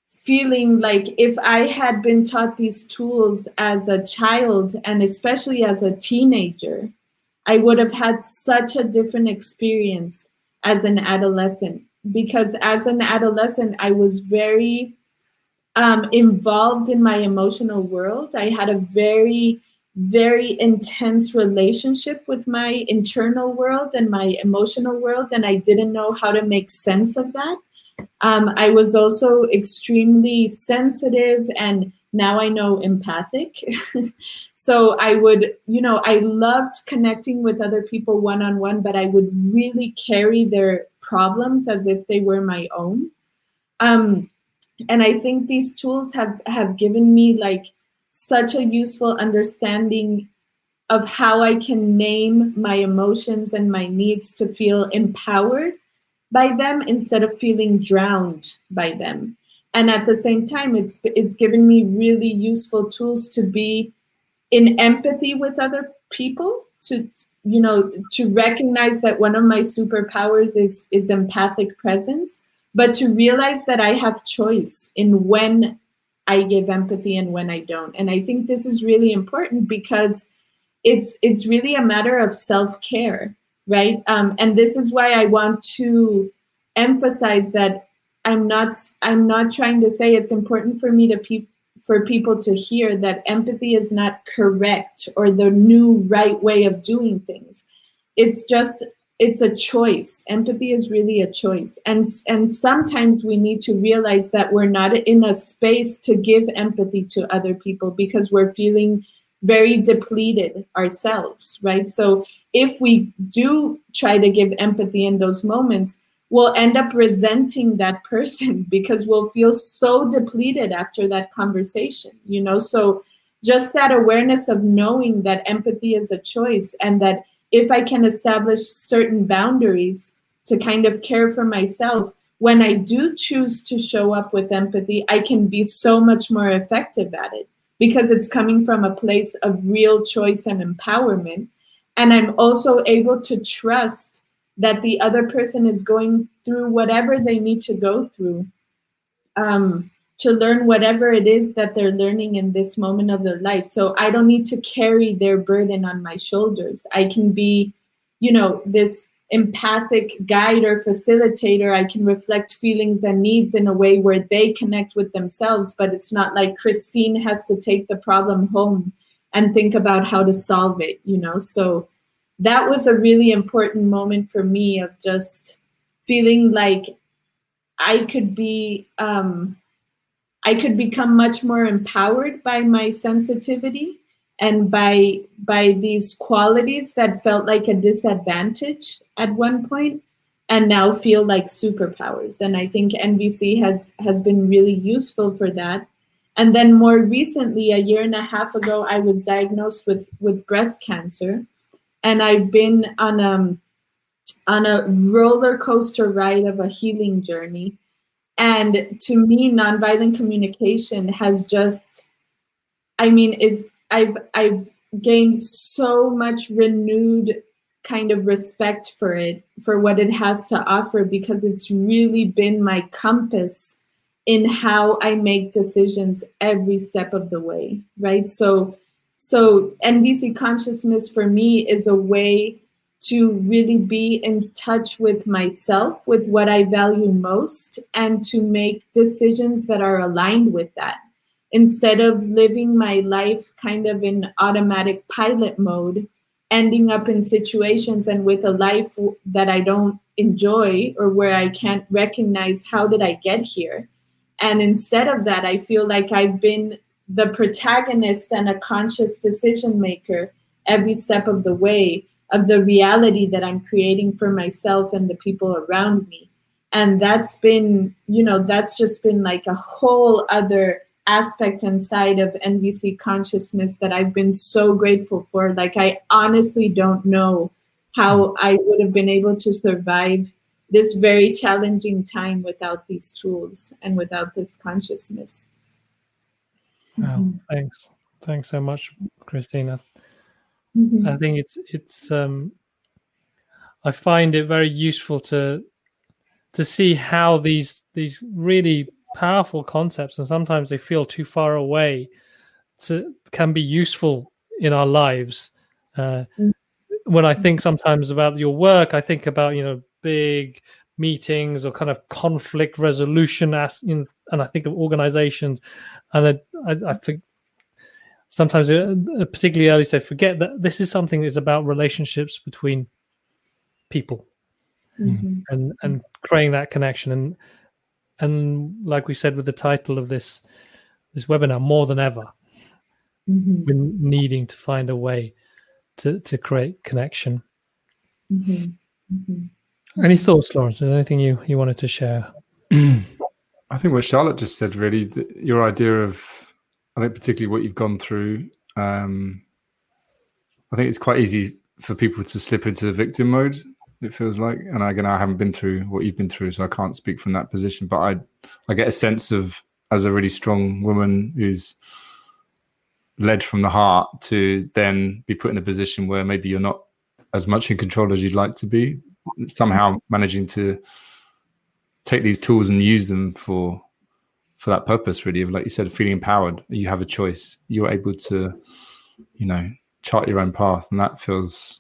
feeling like if I had been taught these tools as a child and especially as a teenager, I would have had such a different experience as an adolescent. Because as an adolescent, I was very involved in my emotional world. I had a very, very intense relationship with my internal world and my emotional world, and I didn't know how to make sense of that. I was also extremely sensitive and Now I know empathic. So I would, you know, I loved connecting with other people one-on-one, but I would really carry their problems as if they were my own. And I think these tools have given me like such a useful understanding of how I can name my emotions and my needs to feel empowered by them instead of feeling drowned by them. And at the same time, it's given me really useful tools to be in empathy with other people, to, you know, to recognize that one of my superpowers is empathic presence, but to realize that I have choice in when I give empathy and when I don't. And I think this is really important because it's really a matter of self-care, right? And this is why I want to emphasize that I'm not trying to say it's important for me to for people to hear that empathy is not correct or the new right way of doing things. It's a choice. Empathy is really a choice. And sometimes we need to realize that we're not in a space to give empathy to other people because we're feeling very depleted ourselves, right? So if we do try to give empathy in those moments, we'll end up resenting that person because we'll feel so depleted after that conversation, you know? So just that awareness of knowing that empathy is a choice and that if I can establish certain boundaries to kind of care for myself, when I do choose to show up with empathy, I can be so much more effective at it, because it's coming from a place of real choice and empowerment. And I'm also able to trust that the other person is going through whatever they need to go through to learn whatever it is that they're learning in this moment of their life. So I don't need to carry their burden on my shoulders. I can be, you know, this empathic guide or facilitator. I can reflect feelings and needs in a way where they connect with themselves, but it's not like Christine has to take the problem home and think about how to solve it, you know? So that was a really important moment for me of just feeling like I could be, I could become much more empowered by my sensitivity and by these qualities that felt like a disadvantage at one point and now feel like superpowers. And I think NVC has been really useful for that. And then more recently, a year and a half ago, I was diagnosed with breast cancer. And I've been on a roller coaster ride of a healing journey. And to me, nonviolent communication has just, I mean, I've gained so much renewed kind of respect for it, for what it has to offer, because it's really been my compass in how I make decisions every step of the way, right? So NVC consciousness for me is a way to really be in touch with myself, with what I value most, and to make decisions that are aligned with that, instead of living my life kind of in automatic pilot mode, ending up in situations and with a life that I don't enjoy or where I can't recognize how did I get here. And instead of that, I feel like I've been the protagonist and a conscious decision maker every step of the way of the reality that I'm creating for myself and the people around me. And that's been, you know, that's just been like a whole other aspect and side of NVC consciousness that I've been so grateful for. Like, I honestly don't know how I would have been able to survive this very challenging time without these tools and without this consciousness. Wow, thanks. Thanks so much, Christina. Mm-hmm. I think it's I find it very useful to see how these really powerful concepts, and sometimes they feel too far away, can be useful in our lives. When I think sometimes about your work, I think about, you know, big meetings or kind of conflict resolution, and I think of organizations, and I think sometimes, particularly early stage, forget that this is something that's about relationships between people, mm-hmm. and creating that connection. And like we said with the title of this this webinar more than ever. Mm-hmm. We're needing to find a way to create connection. Mm-hmm. Mm-hmm. Any thoughts, Laurence? Is there anything you wanted to share? I think what Charlotte just said, really, your idea of, I think particularly what you've gone through, I think it's quite easy for people to slip into victim mode, it feels like. And again, I haven't been through what you've been through, so I can't speak from that position. But I get a sense of, as a really strong woman who's led from the heart, to then be put in a position where maybe you're not as much in control as you'd like to be, somehow managing to take these tools and use them for that purpose, really, of, like you said, feeling empowered. You have a choice. You're able to, you know, chart your own path. And that feels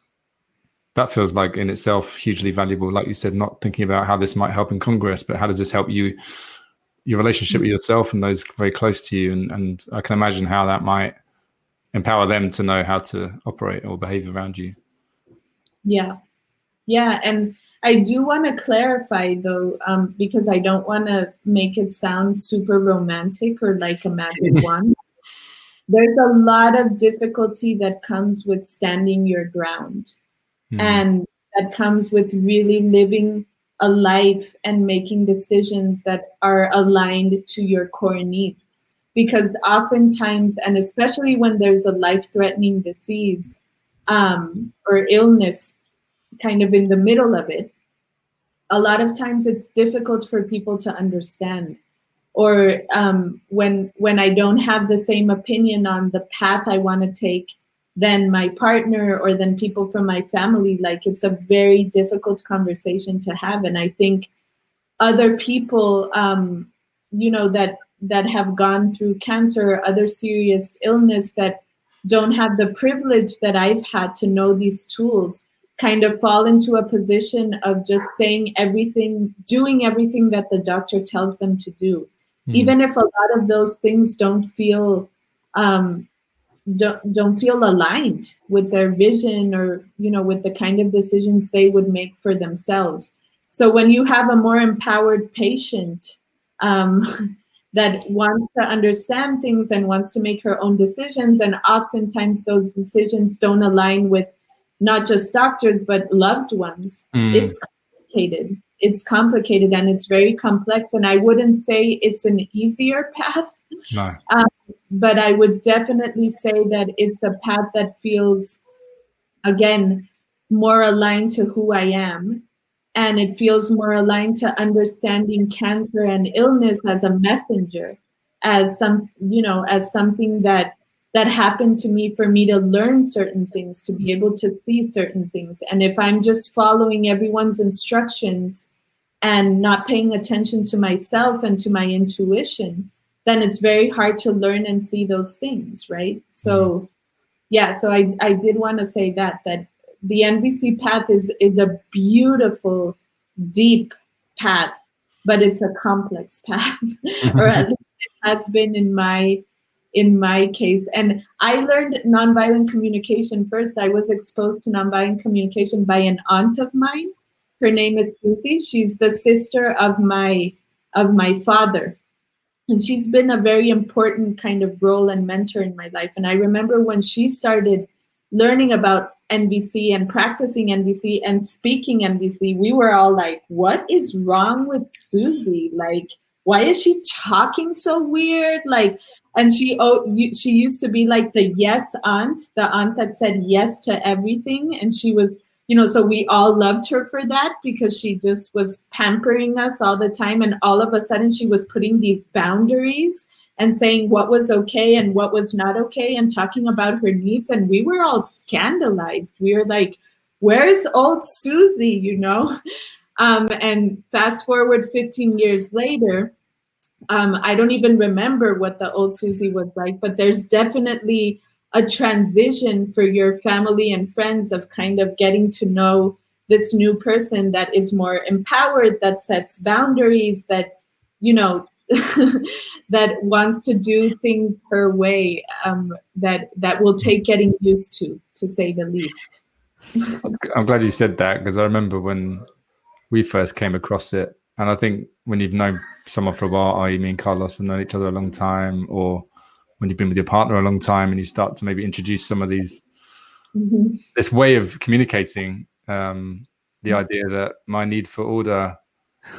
like in itself hugely valuable. Like you said, not thinking about how this might help in Congress, but how does this help you, your relationship with yourself and those very close to you. And I can imagine how that might empower them to know how to operate or behave around you. Yeah. Yeah. And I do want to clarify, though, because I don't want to make it sound super romantic or like a magic wand. There's a lot of difficulty that comes with standing your ground, and that comes with really living a life and making decisions that are aligned to your core needs. Because oftentimes, and especially when there's a life-threatening disease or illness kind of in the middle of it, a lot of times it's difficult for people to understand. Or when I don't have the same opinion on the path I want to take than my partner or than people from my family, like, it's a very difficult conversation to have. And I think other people, you know, that have gone through cancer or other serious illness that don't have the privilege that I've had to know these tools, kind of fall into a position of just saying everything, doing everything that the doctor tells them to do. Even if a lot of those things don't feel aligned with their vision or, you know, with the kind of decisions they would make for themselves. So when you have a more empowered patient that wants to understand things and wants to make her own decisions, and oftentimes those decisions don't align with not just doctors, but loved ones, it's complicated. It's complicated and it's very complex. And I wouldn't say it's an easier path, no. But I would definitely say that it's a path that feels, again, more aligned to who I am. And it feels more aligned to understanding cancer and illness as a messenger, as something that happened to me for me to learn certain things, to be able to see certain things. And if I'm just following everyone's instructions and not paying attention to myself and to my intuition, then it's very hard to learn and see those things, right? So, yeah, so I did want to say that the NVC path is a beautiful, deep path, but it's a complex path, or at least it has been in my case. And I learned nonviolent communication first. I was exposed to nonviolent communication by an aunt of mine. Her name is Lucy. She's the sister of my father. And she's been a very important kind of role and mentor in my life. And I remember when she started learning about NVC and practicing NVC and speaking NVC, we were all like, what is wrong with Susie? Like, why is she talking so weird? Like, and she used to be like the yes aunt, the aunt that said yes to everything. And she was, you know, so we all loved her for that because she just was pampering us all the time. And all of a sudden she was putting these boundaries and saying what was okay and what was not okay and talking about her needs. And we were all scandalized. We were like, where's old Susie, you know? And fast forward 15 years later, I don't even remember what the old Susie was like, but there's definitely a transition for your family and friends of kind of getting to know this new person that is more empowered, that sets boundaries, that, you know, that wants to do things her way, that will take getting used to say the least. I'm glad you said that, because I remember when we first came across it, And I think when you've known someone for a while, i.e. me and Carlos have known each other a long time, or when you've been with your partner a long time and you start to maybe introduce some of these, mm-hmm. this way of communicating, the idea that my need for order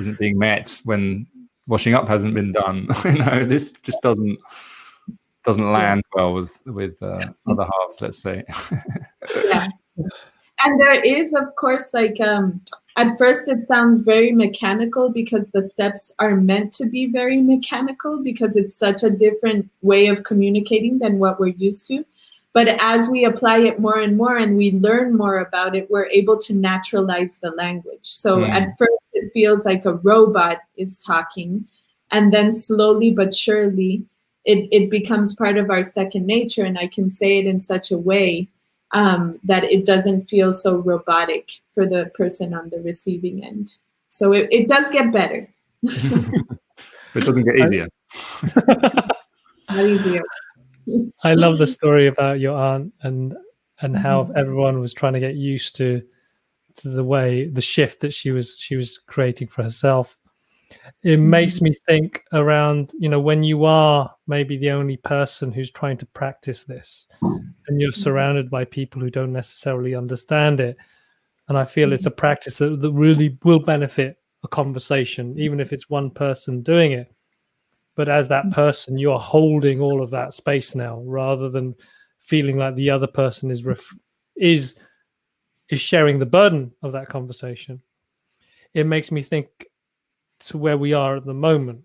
isn't being met when washing up hasn't been done. You know, this just doesn't land well with other halves, let's say. Yeah. And there is, of course, like, at first it sounds very mechanical because the steps are meant to be very mechanical because it's such a different way of communicating than what we're used to. But as we apply it more and more and we learn more about it, we're able to naturalize the language. So at first it feels like a robot is talking, and then slowly but surely it becomes part of our second nature, and I can say it in such a way that it doesn't feel so robotic for the person on the receiving end. So it does get better. It doesn't get easier. Not easier. I love the story about your aunt and how everyone was trying to get used to the way, the shift that she was creating for herself. It makes me think around, you know, when you are maybe the only person who's trying to practice this and you're surrounded by people who don't necessarily understand it. And I feel it's a practice that really will benefit a conversation, even if it's one person doing it. But as that person, you're holding all of that space now, rather than feeling like the other person is sharing the burden of that conversation. It makes me think to where we are at the moment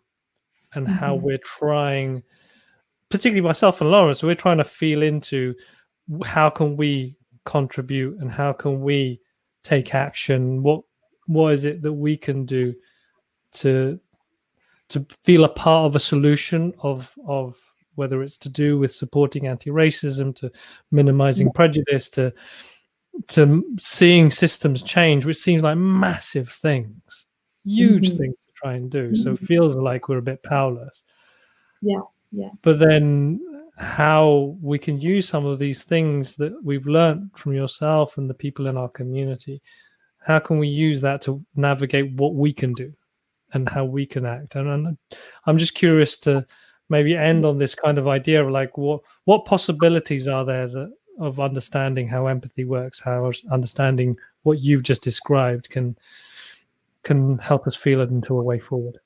and how we're trying, particularly myself and Laurence, we're trying to feel into how can we contribute and how can we take action? What is it that we can do to feel a part of a solution of whether it's to do with supporting anti-racism, to minimizing prejudice, to seeing systems change, which seems like massive things, huge things to try and do. So it feels like we're a bit powerless. Yeah, yeah. But then how we can use some of these things that we've learned from yourself and the people in our community, how can we use that to navigate what we can do? And how we can act. And I'm just curious to maybe end on this kind of idea of like what possibilities are there of understanding how empathy works, how understanding what you've just described can help us feel it into a way forward.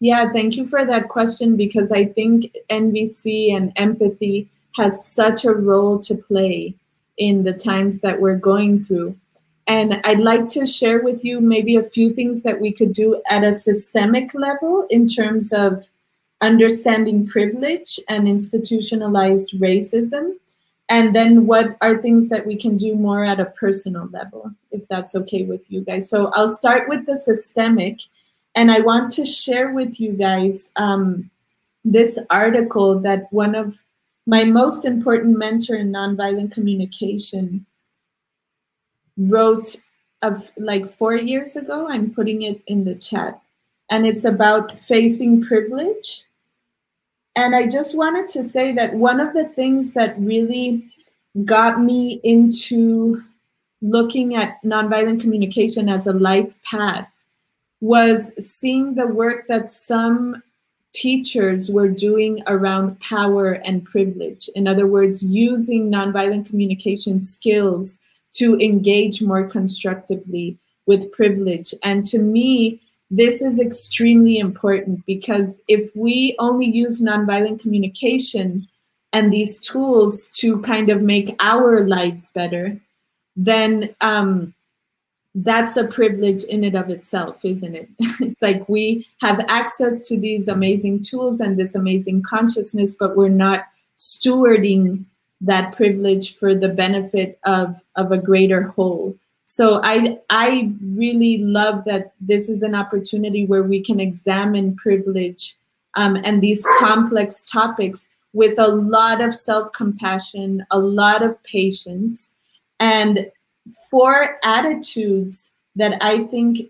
Yeah, thank you for that question, because I think NVC and empathy has such a role to play in the times that we're going through. And I'd like to share with you maybe a few things that we could do at a systemic level in terms of understanding privilege and institutionalized racism, and then what are things that we can do more at a personal level, if that's okay with you guys. So I'll start with the systemic, and I want to share with you guys this article that one of my most important mentor in nonviolent communication wrote of like 4 years ago. I'm putting it in the chat, and it's about facing privilege. And I just wanted to say that one of the things that really got me into looking at nonviolent communication as a life path was seeing the work that some teachers were doing around power and privilege. In other words, using nonviolent communication skills to engage more constructively with privilege. And to me, this is extremely important, because if we only use nonviolent communication and these tools to kind of make our lives better, then that's a privilege in and of itself, isn't it? It's like we have access to these amazing tools and this amazing consciousness, but we're not stewarding that privilege for the benefit of a greater whole. So I really love that this is an opportunity where we can examine privilege and these complex topics with a lot of self-compassion, a lot of patience, and 4 attitudes that I think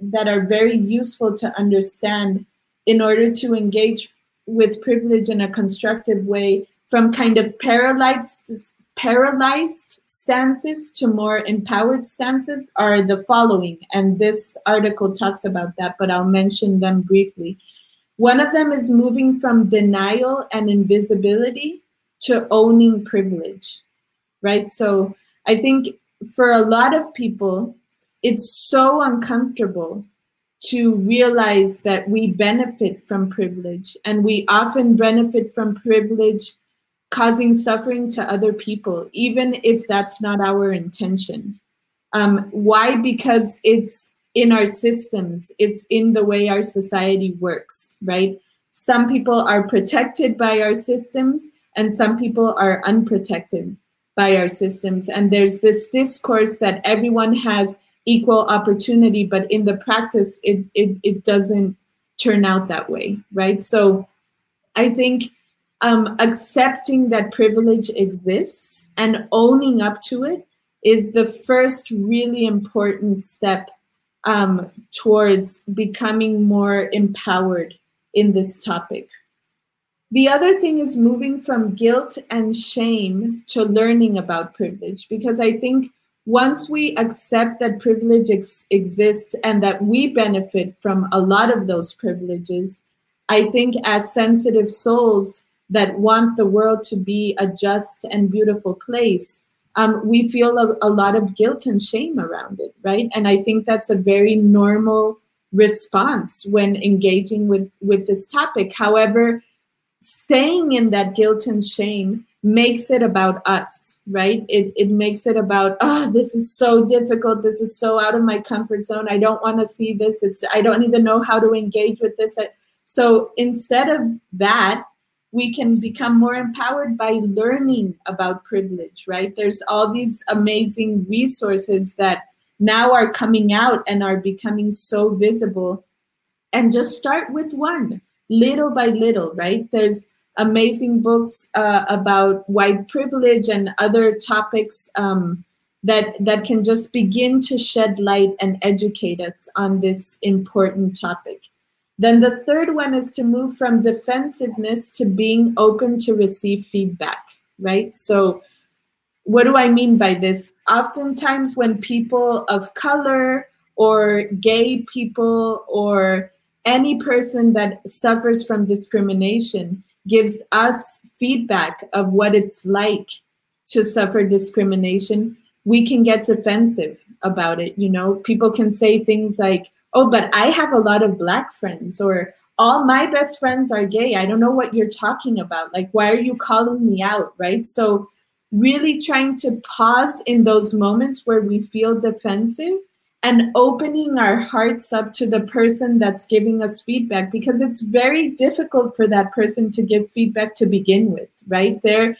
that are very useful to understand in order to engage with privilege in a constructive way from kind of paralyzed stances to more empowered stances are the following. And this article talks about that, but I'll mention them briefly. One of them is moving from denial and invisibility to owning privilege, right? So I think for a lot of people, it's so uncomfortable to realize that we benefit from privilege, and we often benefit from privilege causing suffering to other people, even if that's not our intention. Why? Because it's in our systems, it's in the way our society works, right? Some people are protected by our systems, and some people are unprotected by our systems. And there's this discourse that everyone has equal opportunity, but in the practice, it doesn't turn out that way, right? So I think accepting that privilege exists and owning up to it is the first really important step towards becoming more empowered in this topic. The other thing is moving from guilt and shame to learning about privilege, because I think once we accept that privilege exists and that we benefit from a lot of those privileges, I think as sensitive souls that want the world to be a just and beautiful place, we feel a lot of guilt and shame around it, right? And I think that's a very normal response when engaging with this topic. However, staying in that guilt and shame makes it about us, right? It makes it about, oh, this is so difficult. This is so out of my comfort zone. I don't want to see this. I don't even know how to engage with this. So instead of that, we can become more empowered by learning about privilege, right? There's all these amazing resources that now are coming out and are becoming so visible. And just start with one, little by little, right? There's amazing books about white privilege and other topics that can just begin to shed light and educate us on this important topic. Then the third one is to move from defensiveness to being open to receive feedback, right? So what do I mean by this? Oftentimes when people of color or gay people or any person that suffers from discrimination gives us feedback of what it's like to suffer discrimination, we can get defensive about it. You know, people can say things like, oh, but I have a lot of Black friends, or all my best friends are gay. I don't know what you're talking about. Like, why are you calling me out, right? So really trying to pause in those moments where we feel defensive and opening our hearts up to the person that's giving us feedback, because it's very difficult for that person to give feedback to begin with, right? They're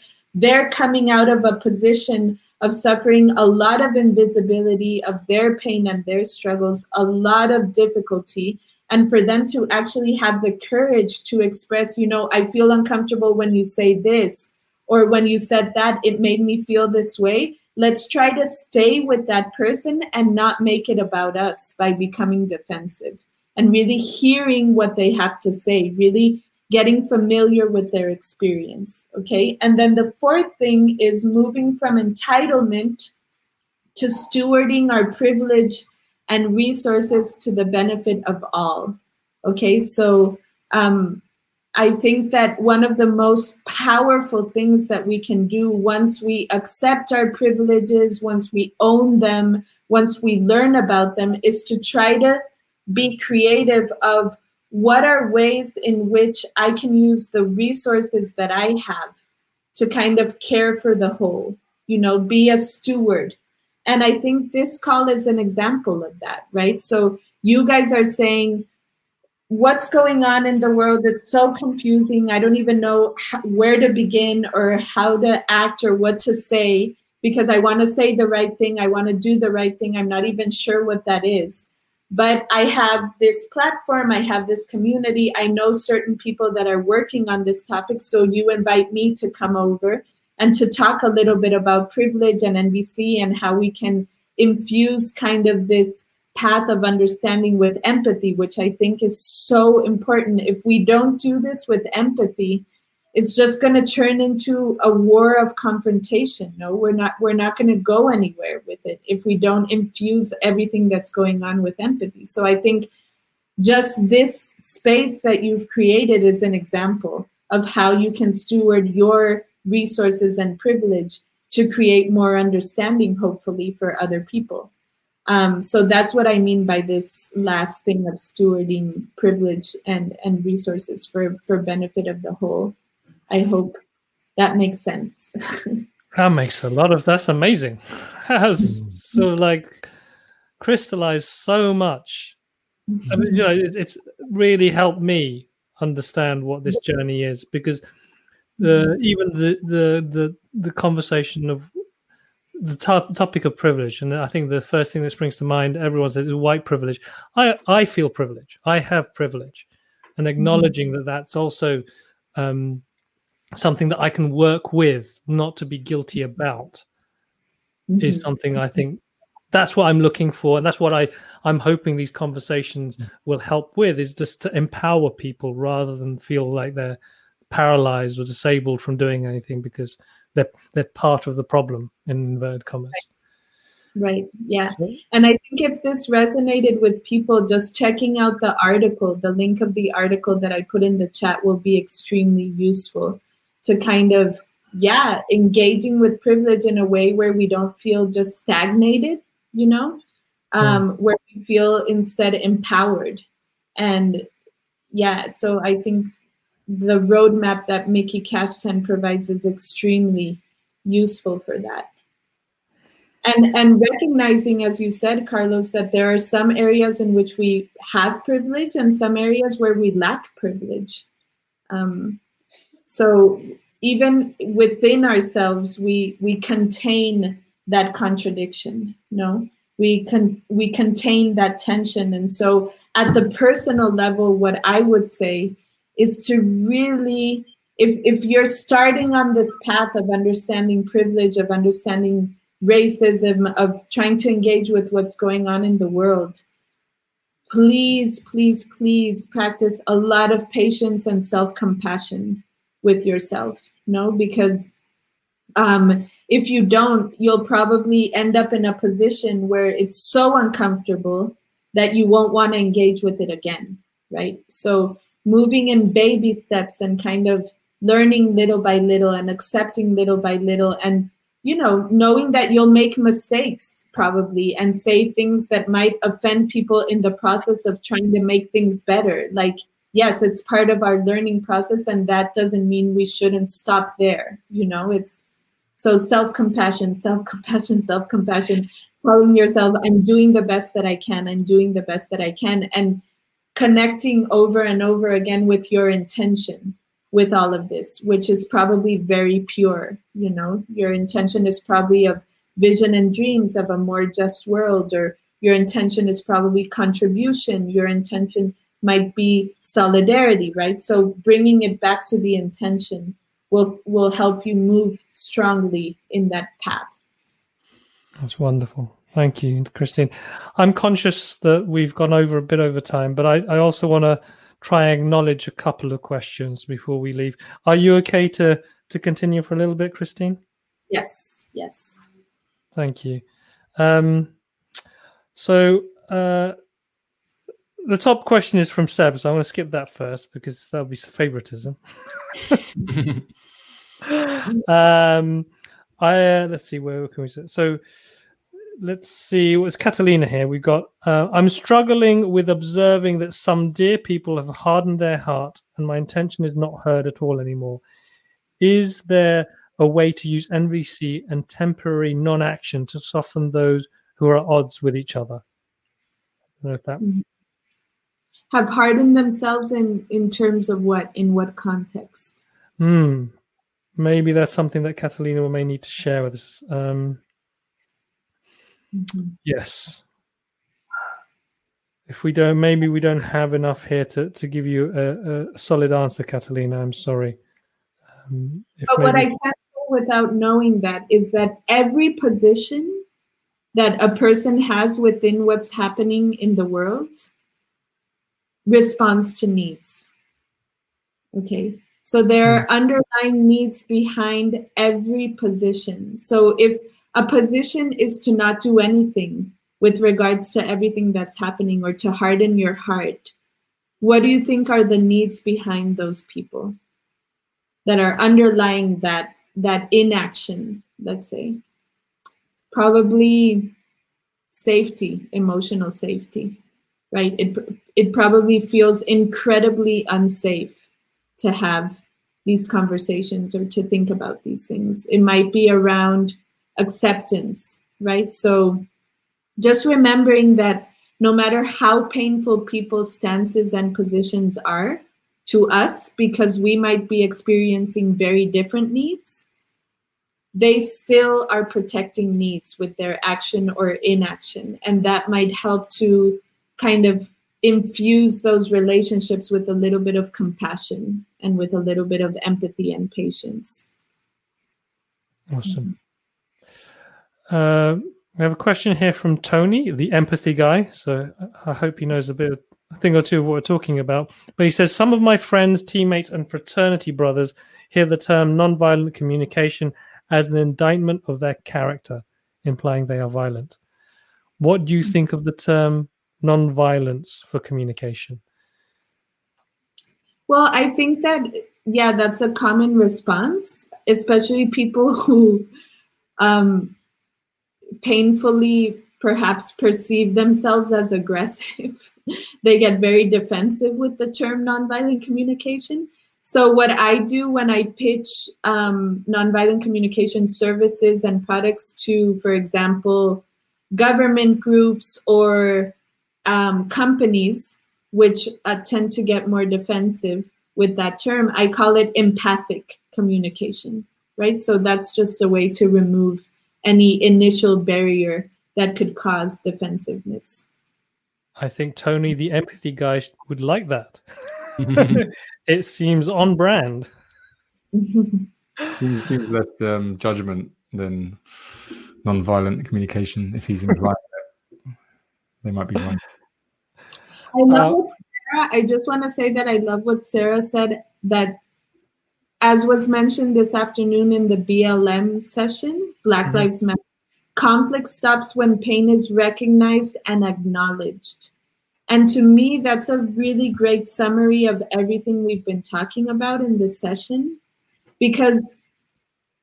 coming out of a position of suffering a lot of invisibility of their pain and their struggles, a lot of difficulty. And for them to actually have the courage to express, you know, I feel uncomfortable when you say this, or when you said that, it made me feel this way. Let's try to stay with that person and not make it about us by becoming defensive and really hearing what they have to say, really getting familiar with their experience, okay? And then the fourth thing is moving from entitlement to stewarding our privilege and resources to the benefit of all, okay? So I think that one of the most powerful things that we can do once we accept our privileges, once we own them, once we learn about them, is to try to be creative of what are ways in which I can use the resources that I have to kind of care for the whole, you know, be a steward. And I think this call is an example of that, right? So you guys are saying, what's going on in the world that's so confusing. I don't even know where to begin or how to act or what to say, because I want to say the right thing. I want to do the right thing. I'm not even sure what that is. But I have this platform. I have this community. I know certain people that are working on this topic. So you invite me to come over and to talk a little bit about privilege and NVC and how we can infuse kind of this path of understanding with empathy, which I think is so important. If we don't do this with empathy, it's just going to turn into a war of confrontation. No, we're not going to go anywhere with it if we don't infuse everything that's going on with empathy. So I think just this space that you've created is an example of how you can steward your resources and privilege to create more understanding, hopefully, for other people. So that's what I mean by this last thing of stewarding privilege and resources for benefit of the whole. I hope that makes sense. That makes a lot of, that's amazing. Has sort of like crystallized so much. I mean, you know, it's really helped me understand what this journey is, because even the conversation of the topic of privilege, and I think the first thing that springs to mind, everyone says, is white privilege. I feel privilege. I have privilege, and acknowledging that that's also something that I can work with, not to be guilty about, is something I think that's what I'm looking for, and that's what I'm hoping these conversations will help with, is just to empower people rather than feel like they're paralyzed or disabled from doing anything because they're part of the problem, in inverted commas. Right. Yeah. And I think if this resonated with people, just checking out the article, the link of the article that I put in the chat will be extremely useful to kind of, yeah, engaging with privilege in a way where we don't feel just stagnated, you know, where we feel instead empowered. And yeah, so I think the roadmap that Miki Kashtan provides is extremely useful for that. And recognizing, as you said, Carlos, that there are some areas in which we have privilege and some areas where we lack privilege. So even within ourselves, we contain that contradiction, no? We contain that tension. And so at the personal level, what I would say is to really, if you're starting on this path of understanding privilege, of understanding racism, of trying to engage with what's going on in the world, please, please, please practice a lot of patience and self-compassion with yourself, no? Because if you don't, you'll probably end up in a position where it's so uncomfortable that you won't want to engage with it again, right? So moving in baby steps and kind of learning little by little and accepting little by little, and, you know, knowing that you'll make mistakes probably and say things that might offend people in the process of trying to make things better. Like, yes, it's part of our learning process, and that doesn't mean we shouldn't stop there. You know, it's so self-compassion, self-compassion, self-compassion, telling yourself, I'm doing the best that I can. I'm doing the best that I can. And connecting over and over again with your intention with all of this, which is probably very pure. You know, your intention is probably of vision and dreams of a more just world, or your intention is probably contribution. Your intention might be solidarity, right? So bringing it back to the intention will help you move strongly in that path. That's wonderful. Thank you, Christine. I'm conscious that we've gone over a bit over time, but I also want to try and acknowledge a couple of questions before we leave. Are you okay to continue for a little bit, Christine? Yes, yes. Thank you. The top question is from Seb, so I'm going to skip that first because that'll be favoritism. Let's see, where can we sit? So let's see, it was Catalina here. We've got, I'm struggling with observing that some dear people have hardened their heart and my intention is not heard at all anymore. Is there a way to use NVC and temporary non-action to soften those who are at odds with each other? I don't know if that... Have hardened themselves in terms of what? In what context? Maybe that's something that Catalina may need to share with us. Yes. If we don't, maybe we don't have enough here to give you a solid answer, Catalina. I'm sorry. But what I can't say without knowing that is that every position that a person has within what's happening in the world responds to needs. Okay. So there are underlying needs behind every position. So if a position is to not do anything with regards to everything that's happening or to harden your heart, what do you think are the needs behind those people that are underlying that inaction, let's say? Probably safety, emotional safety, right? It probably feels incredibly unsafe to have these conversations or to think about these things. It might be around acceptance, right? So just remembering that no matter how painful people's stances and positions are to us, because we might be experiencing very different needs, they still are protecting needs with their action or inaction. And that might help to kind of infuse those relationships with a little bit of compassion and with a little bit of empathy and patience. Awesome. We have a question here from Tony, the empathy guy. So I hope he knows a thing or two of what we're talking about. But he says, some of my friends, teammates, and fraternity brothers hear the term nonviolent communication as an indictment of their character, implying they are violent. What do you think of the term nonviolence for communication? Well, I think that, yeah, that's a common response, especially people who painfully perhaps perceive themselves as aggressive. They get very defensive with the term nonviolent communication. So what I do when I pitch nonviolent communication services and products to, for example, government groups or companies, which tend to get more defensive with that term, I call it empathic communication, right? So that's just a way to remove any initial barrier that could cause defensiveness. I think Tony, the empathy guy, would like that. It seems on brand. Seems less judgment than nonviolent communication, if he's implied that they might be wrong. I love what Sarah, I just want to say that I love what Sarah said, that as was mentioned this afternoon in the BLM session, Black Lives Matter, conflict stops when pain is recognized and acknowledged. And to me, that's a really great summary of everything we've been talking about in this session, because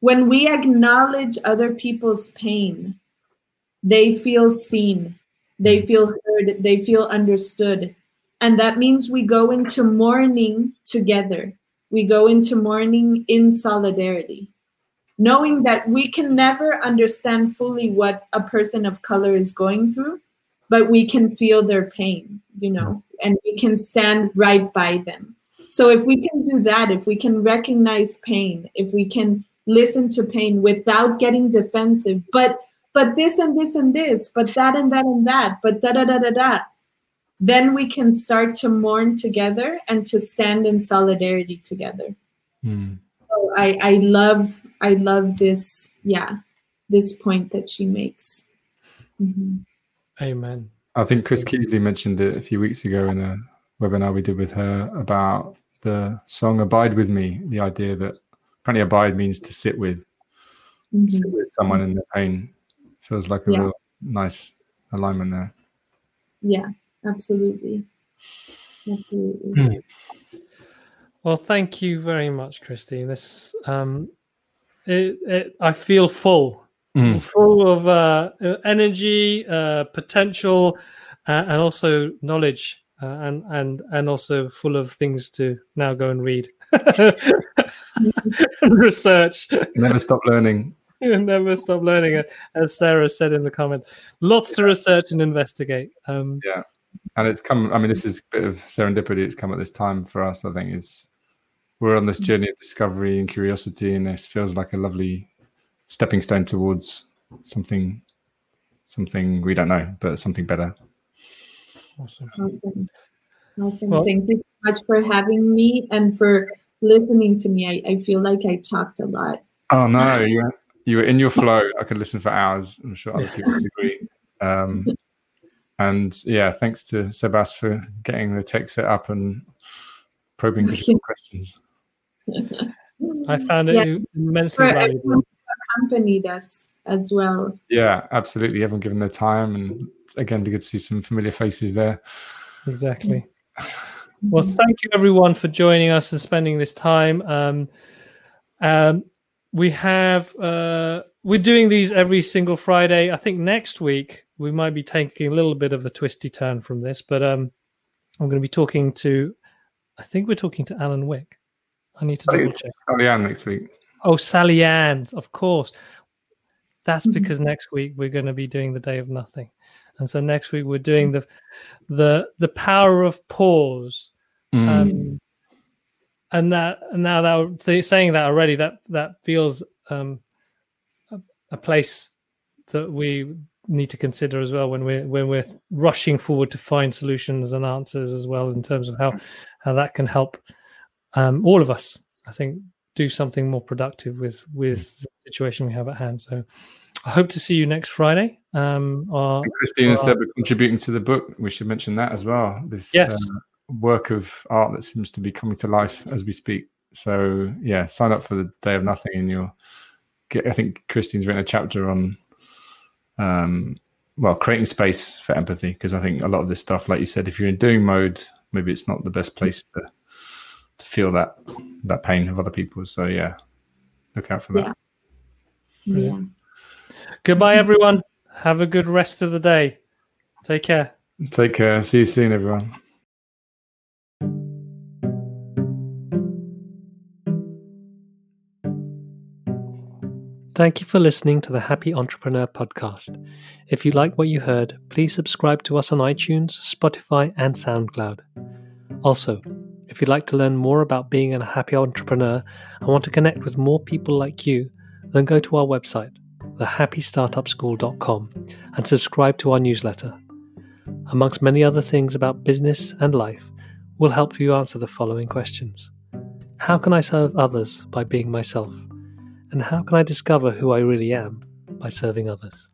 when we acknowledge other people's pain, they feel seen, they feel heard, they feel understood. And that means we go into mourning together. We go into mourning in solidarity, knowing that we can never understand fully what a person of color is going through, but we can feel their pain, you know, and we can stand right by them. So if we can do that, if we can recognize pain, if we can listen to pain without getting defensive, but this and this and this, but that and that and that, but da da da da da, then we can start to mourn together and to stand in solidarity together. So I love this, this point that she makes. Amen. I think Chris Keasley mentioned it a few weeks ago in a webinar we did with her about the song Abide With Me, the idea that apparently abide means to sit with, sit with someone in their pain. Feels like a real nice alignment there. Yeah, absolutely. Absolutely. Well, thank you very much, Christine. This, I feel full. Full of energy, potential, and also knowledge, and also full of things to now go and read, research. Never stop learning. Never stop learning, as Sarah said in the comment. Lots to research and investigate. Yeah, and it's come. I mean, this is a bit of serendipity. It's come at this time for us. I think is we're on this journey of discovery and curiosity, and this feels like a lovely stepping stone towards something we don't know, but something better. Awesome. Well, thank you so much for having me and for listening to me. I feel like I talked a lot. Oh no, you were in your flow. I could listen for hours. I'm sure other people would agree. And yeah, thanks to Sebastian for getting the tech set up and probing questions. I found it immensely valuable. Accompanied us as well. Yeah, absolutely. Everyone given their time, and again, good to see some familiar faces there. Exactly. Well, thank you everyone for joining us and spending this time. We have we're doing these every single Friday. I think next week we might be taking a little bit of a twisty turn from this, but I'm going to be talking to, I think we're talking to Alan Wick. I need to double check. Sally Ann next week. Oh, Sally Ann, of course. That's because next week we're going to be doing the Day of Nothing. And so next week we're doing the power of pause. And that, now that saying that already, that feels a place that we need to consider as well when we're rushing forward to find solutions and answers as well, in terms of how that can help all of us, I think, do something more productive with the situation we have at hand. So I hope to see you next Friday. Christine and Seb are contributing to the book. We should mention that as well. This work of art that seems to be coming to life as we speak. So yeah, sign up for the Day of Nothing, and you'll get. I think Christine's written a chapter on creating space for empathy, because I think a lot of this stuff, like you said, if you're in doing mode, maybe it's not the best place to feel that pain of other people. So yeah, look out for that. Yeah. Goodbye, everyone. Have a good rest of the day. Take care. Take care. See you soon, everyone. Thank you for listening to the Happy Entrepreneur podcast. If you like what you heard, please subscribe to us on iTunes, Spotify, and SoundCloud. Also, if you'd like to learn more about being a happy entrepreneur and want to connect with more people like you, then go to our website, thehappystartupschool.com, and subscribe to our newsletter. Amongst many other things about business and life, we'll help you answer the following questions. How can I serve others by being myself? And how can I discover who I really am by serving others?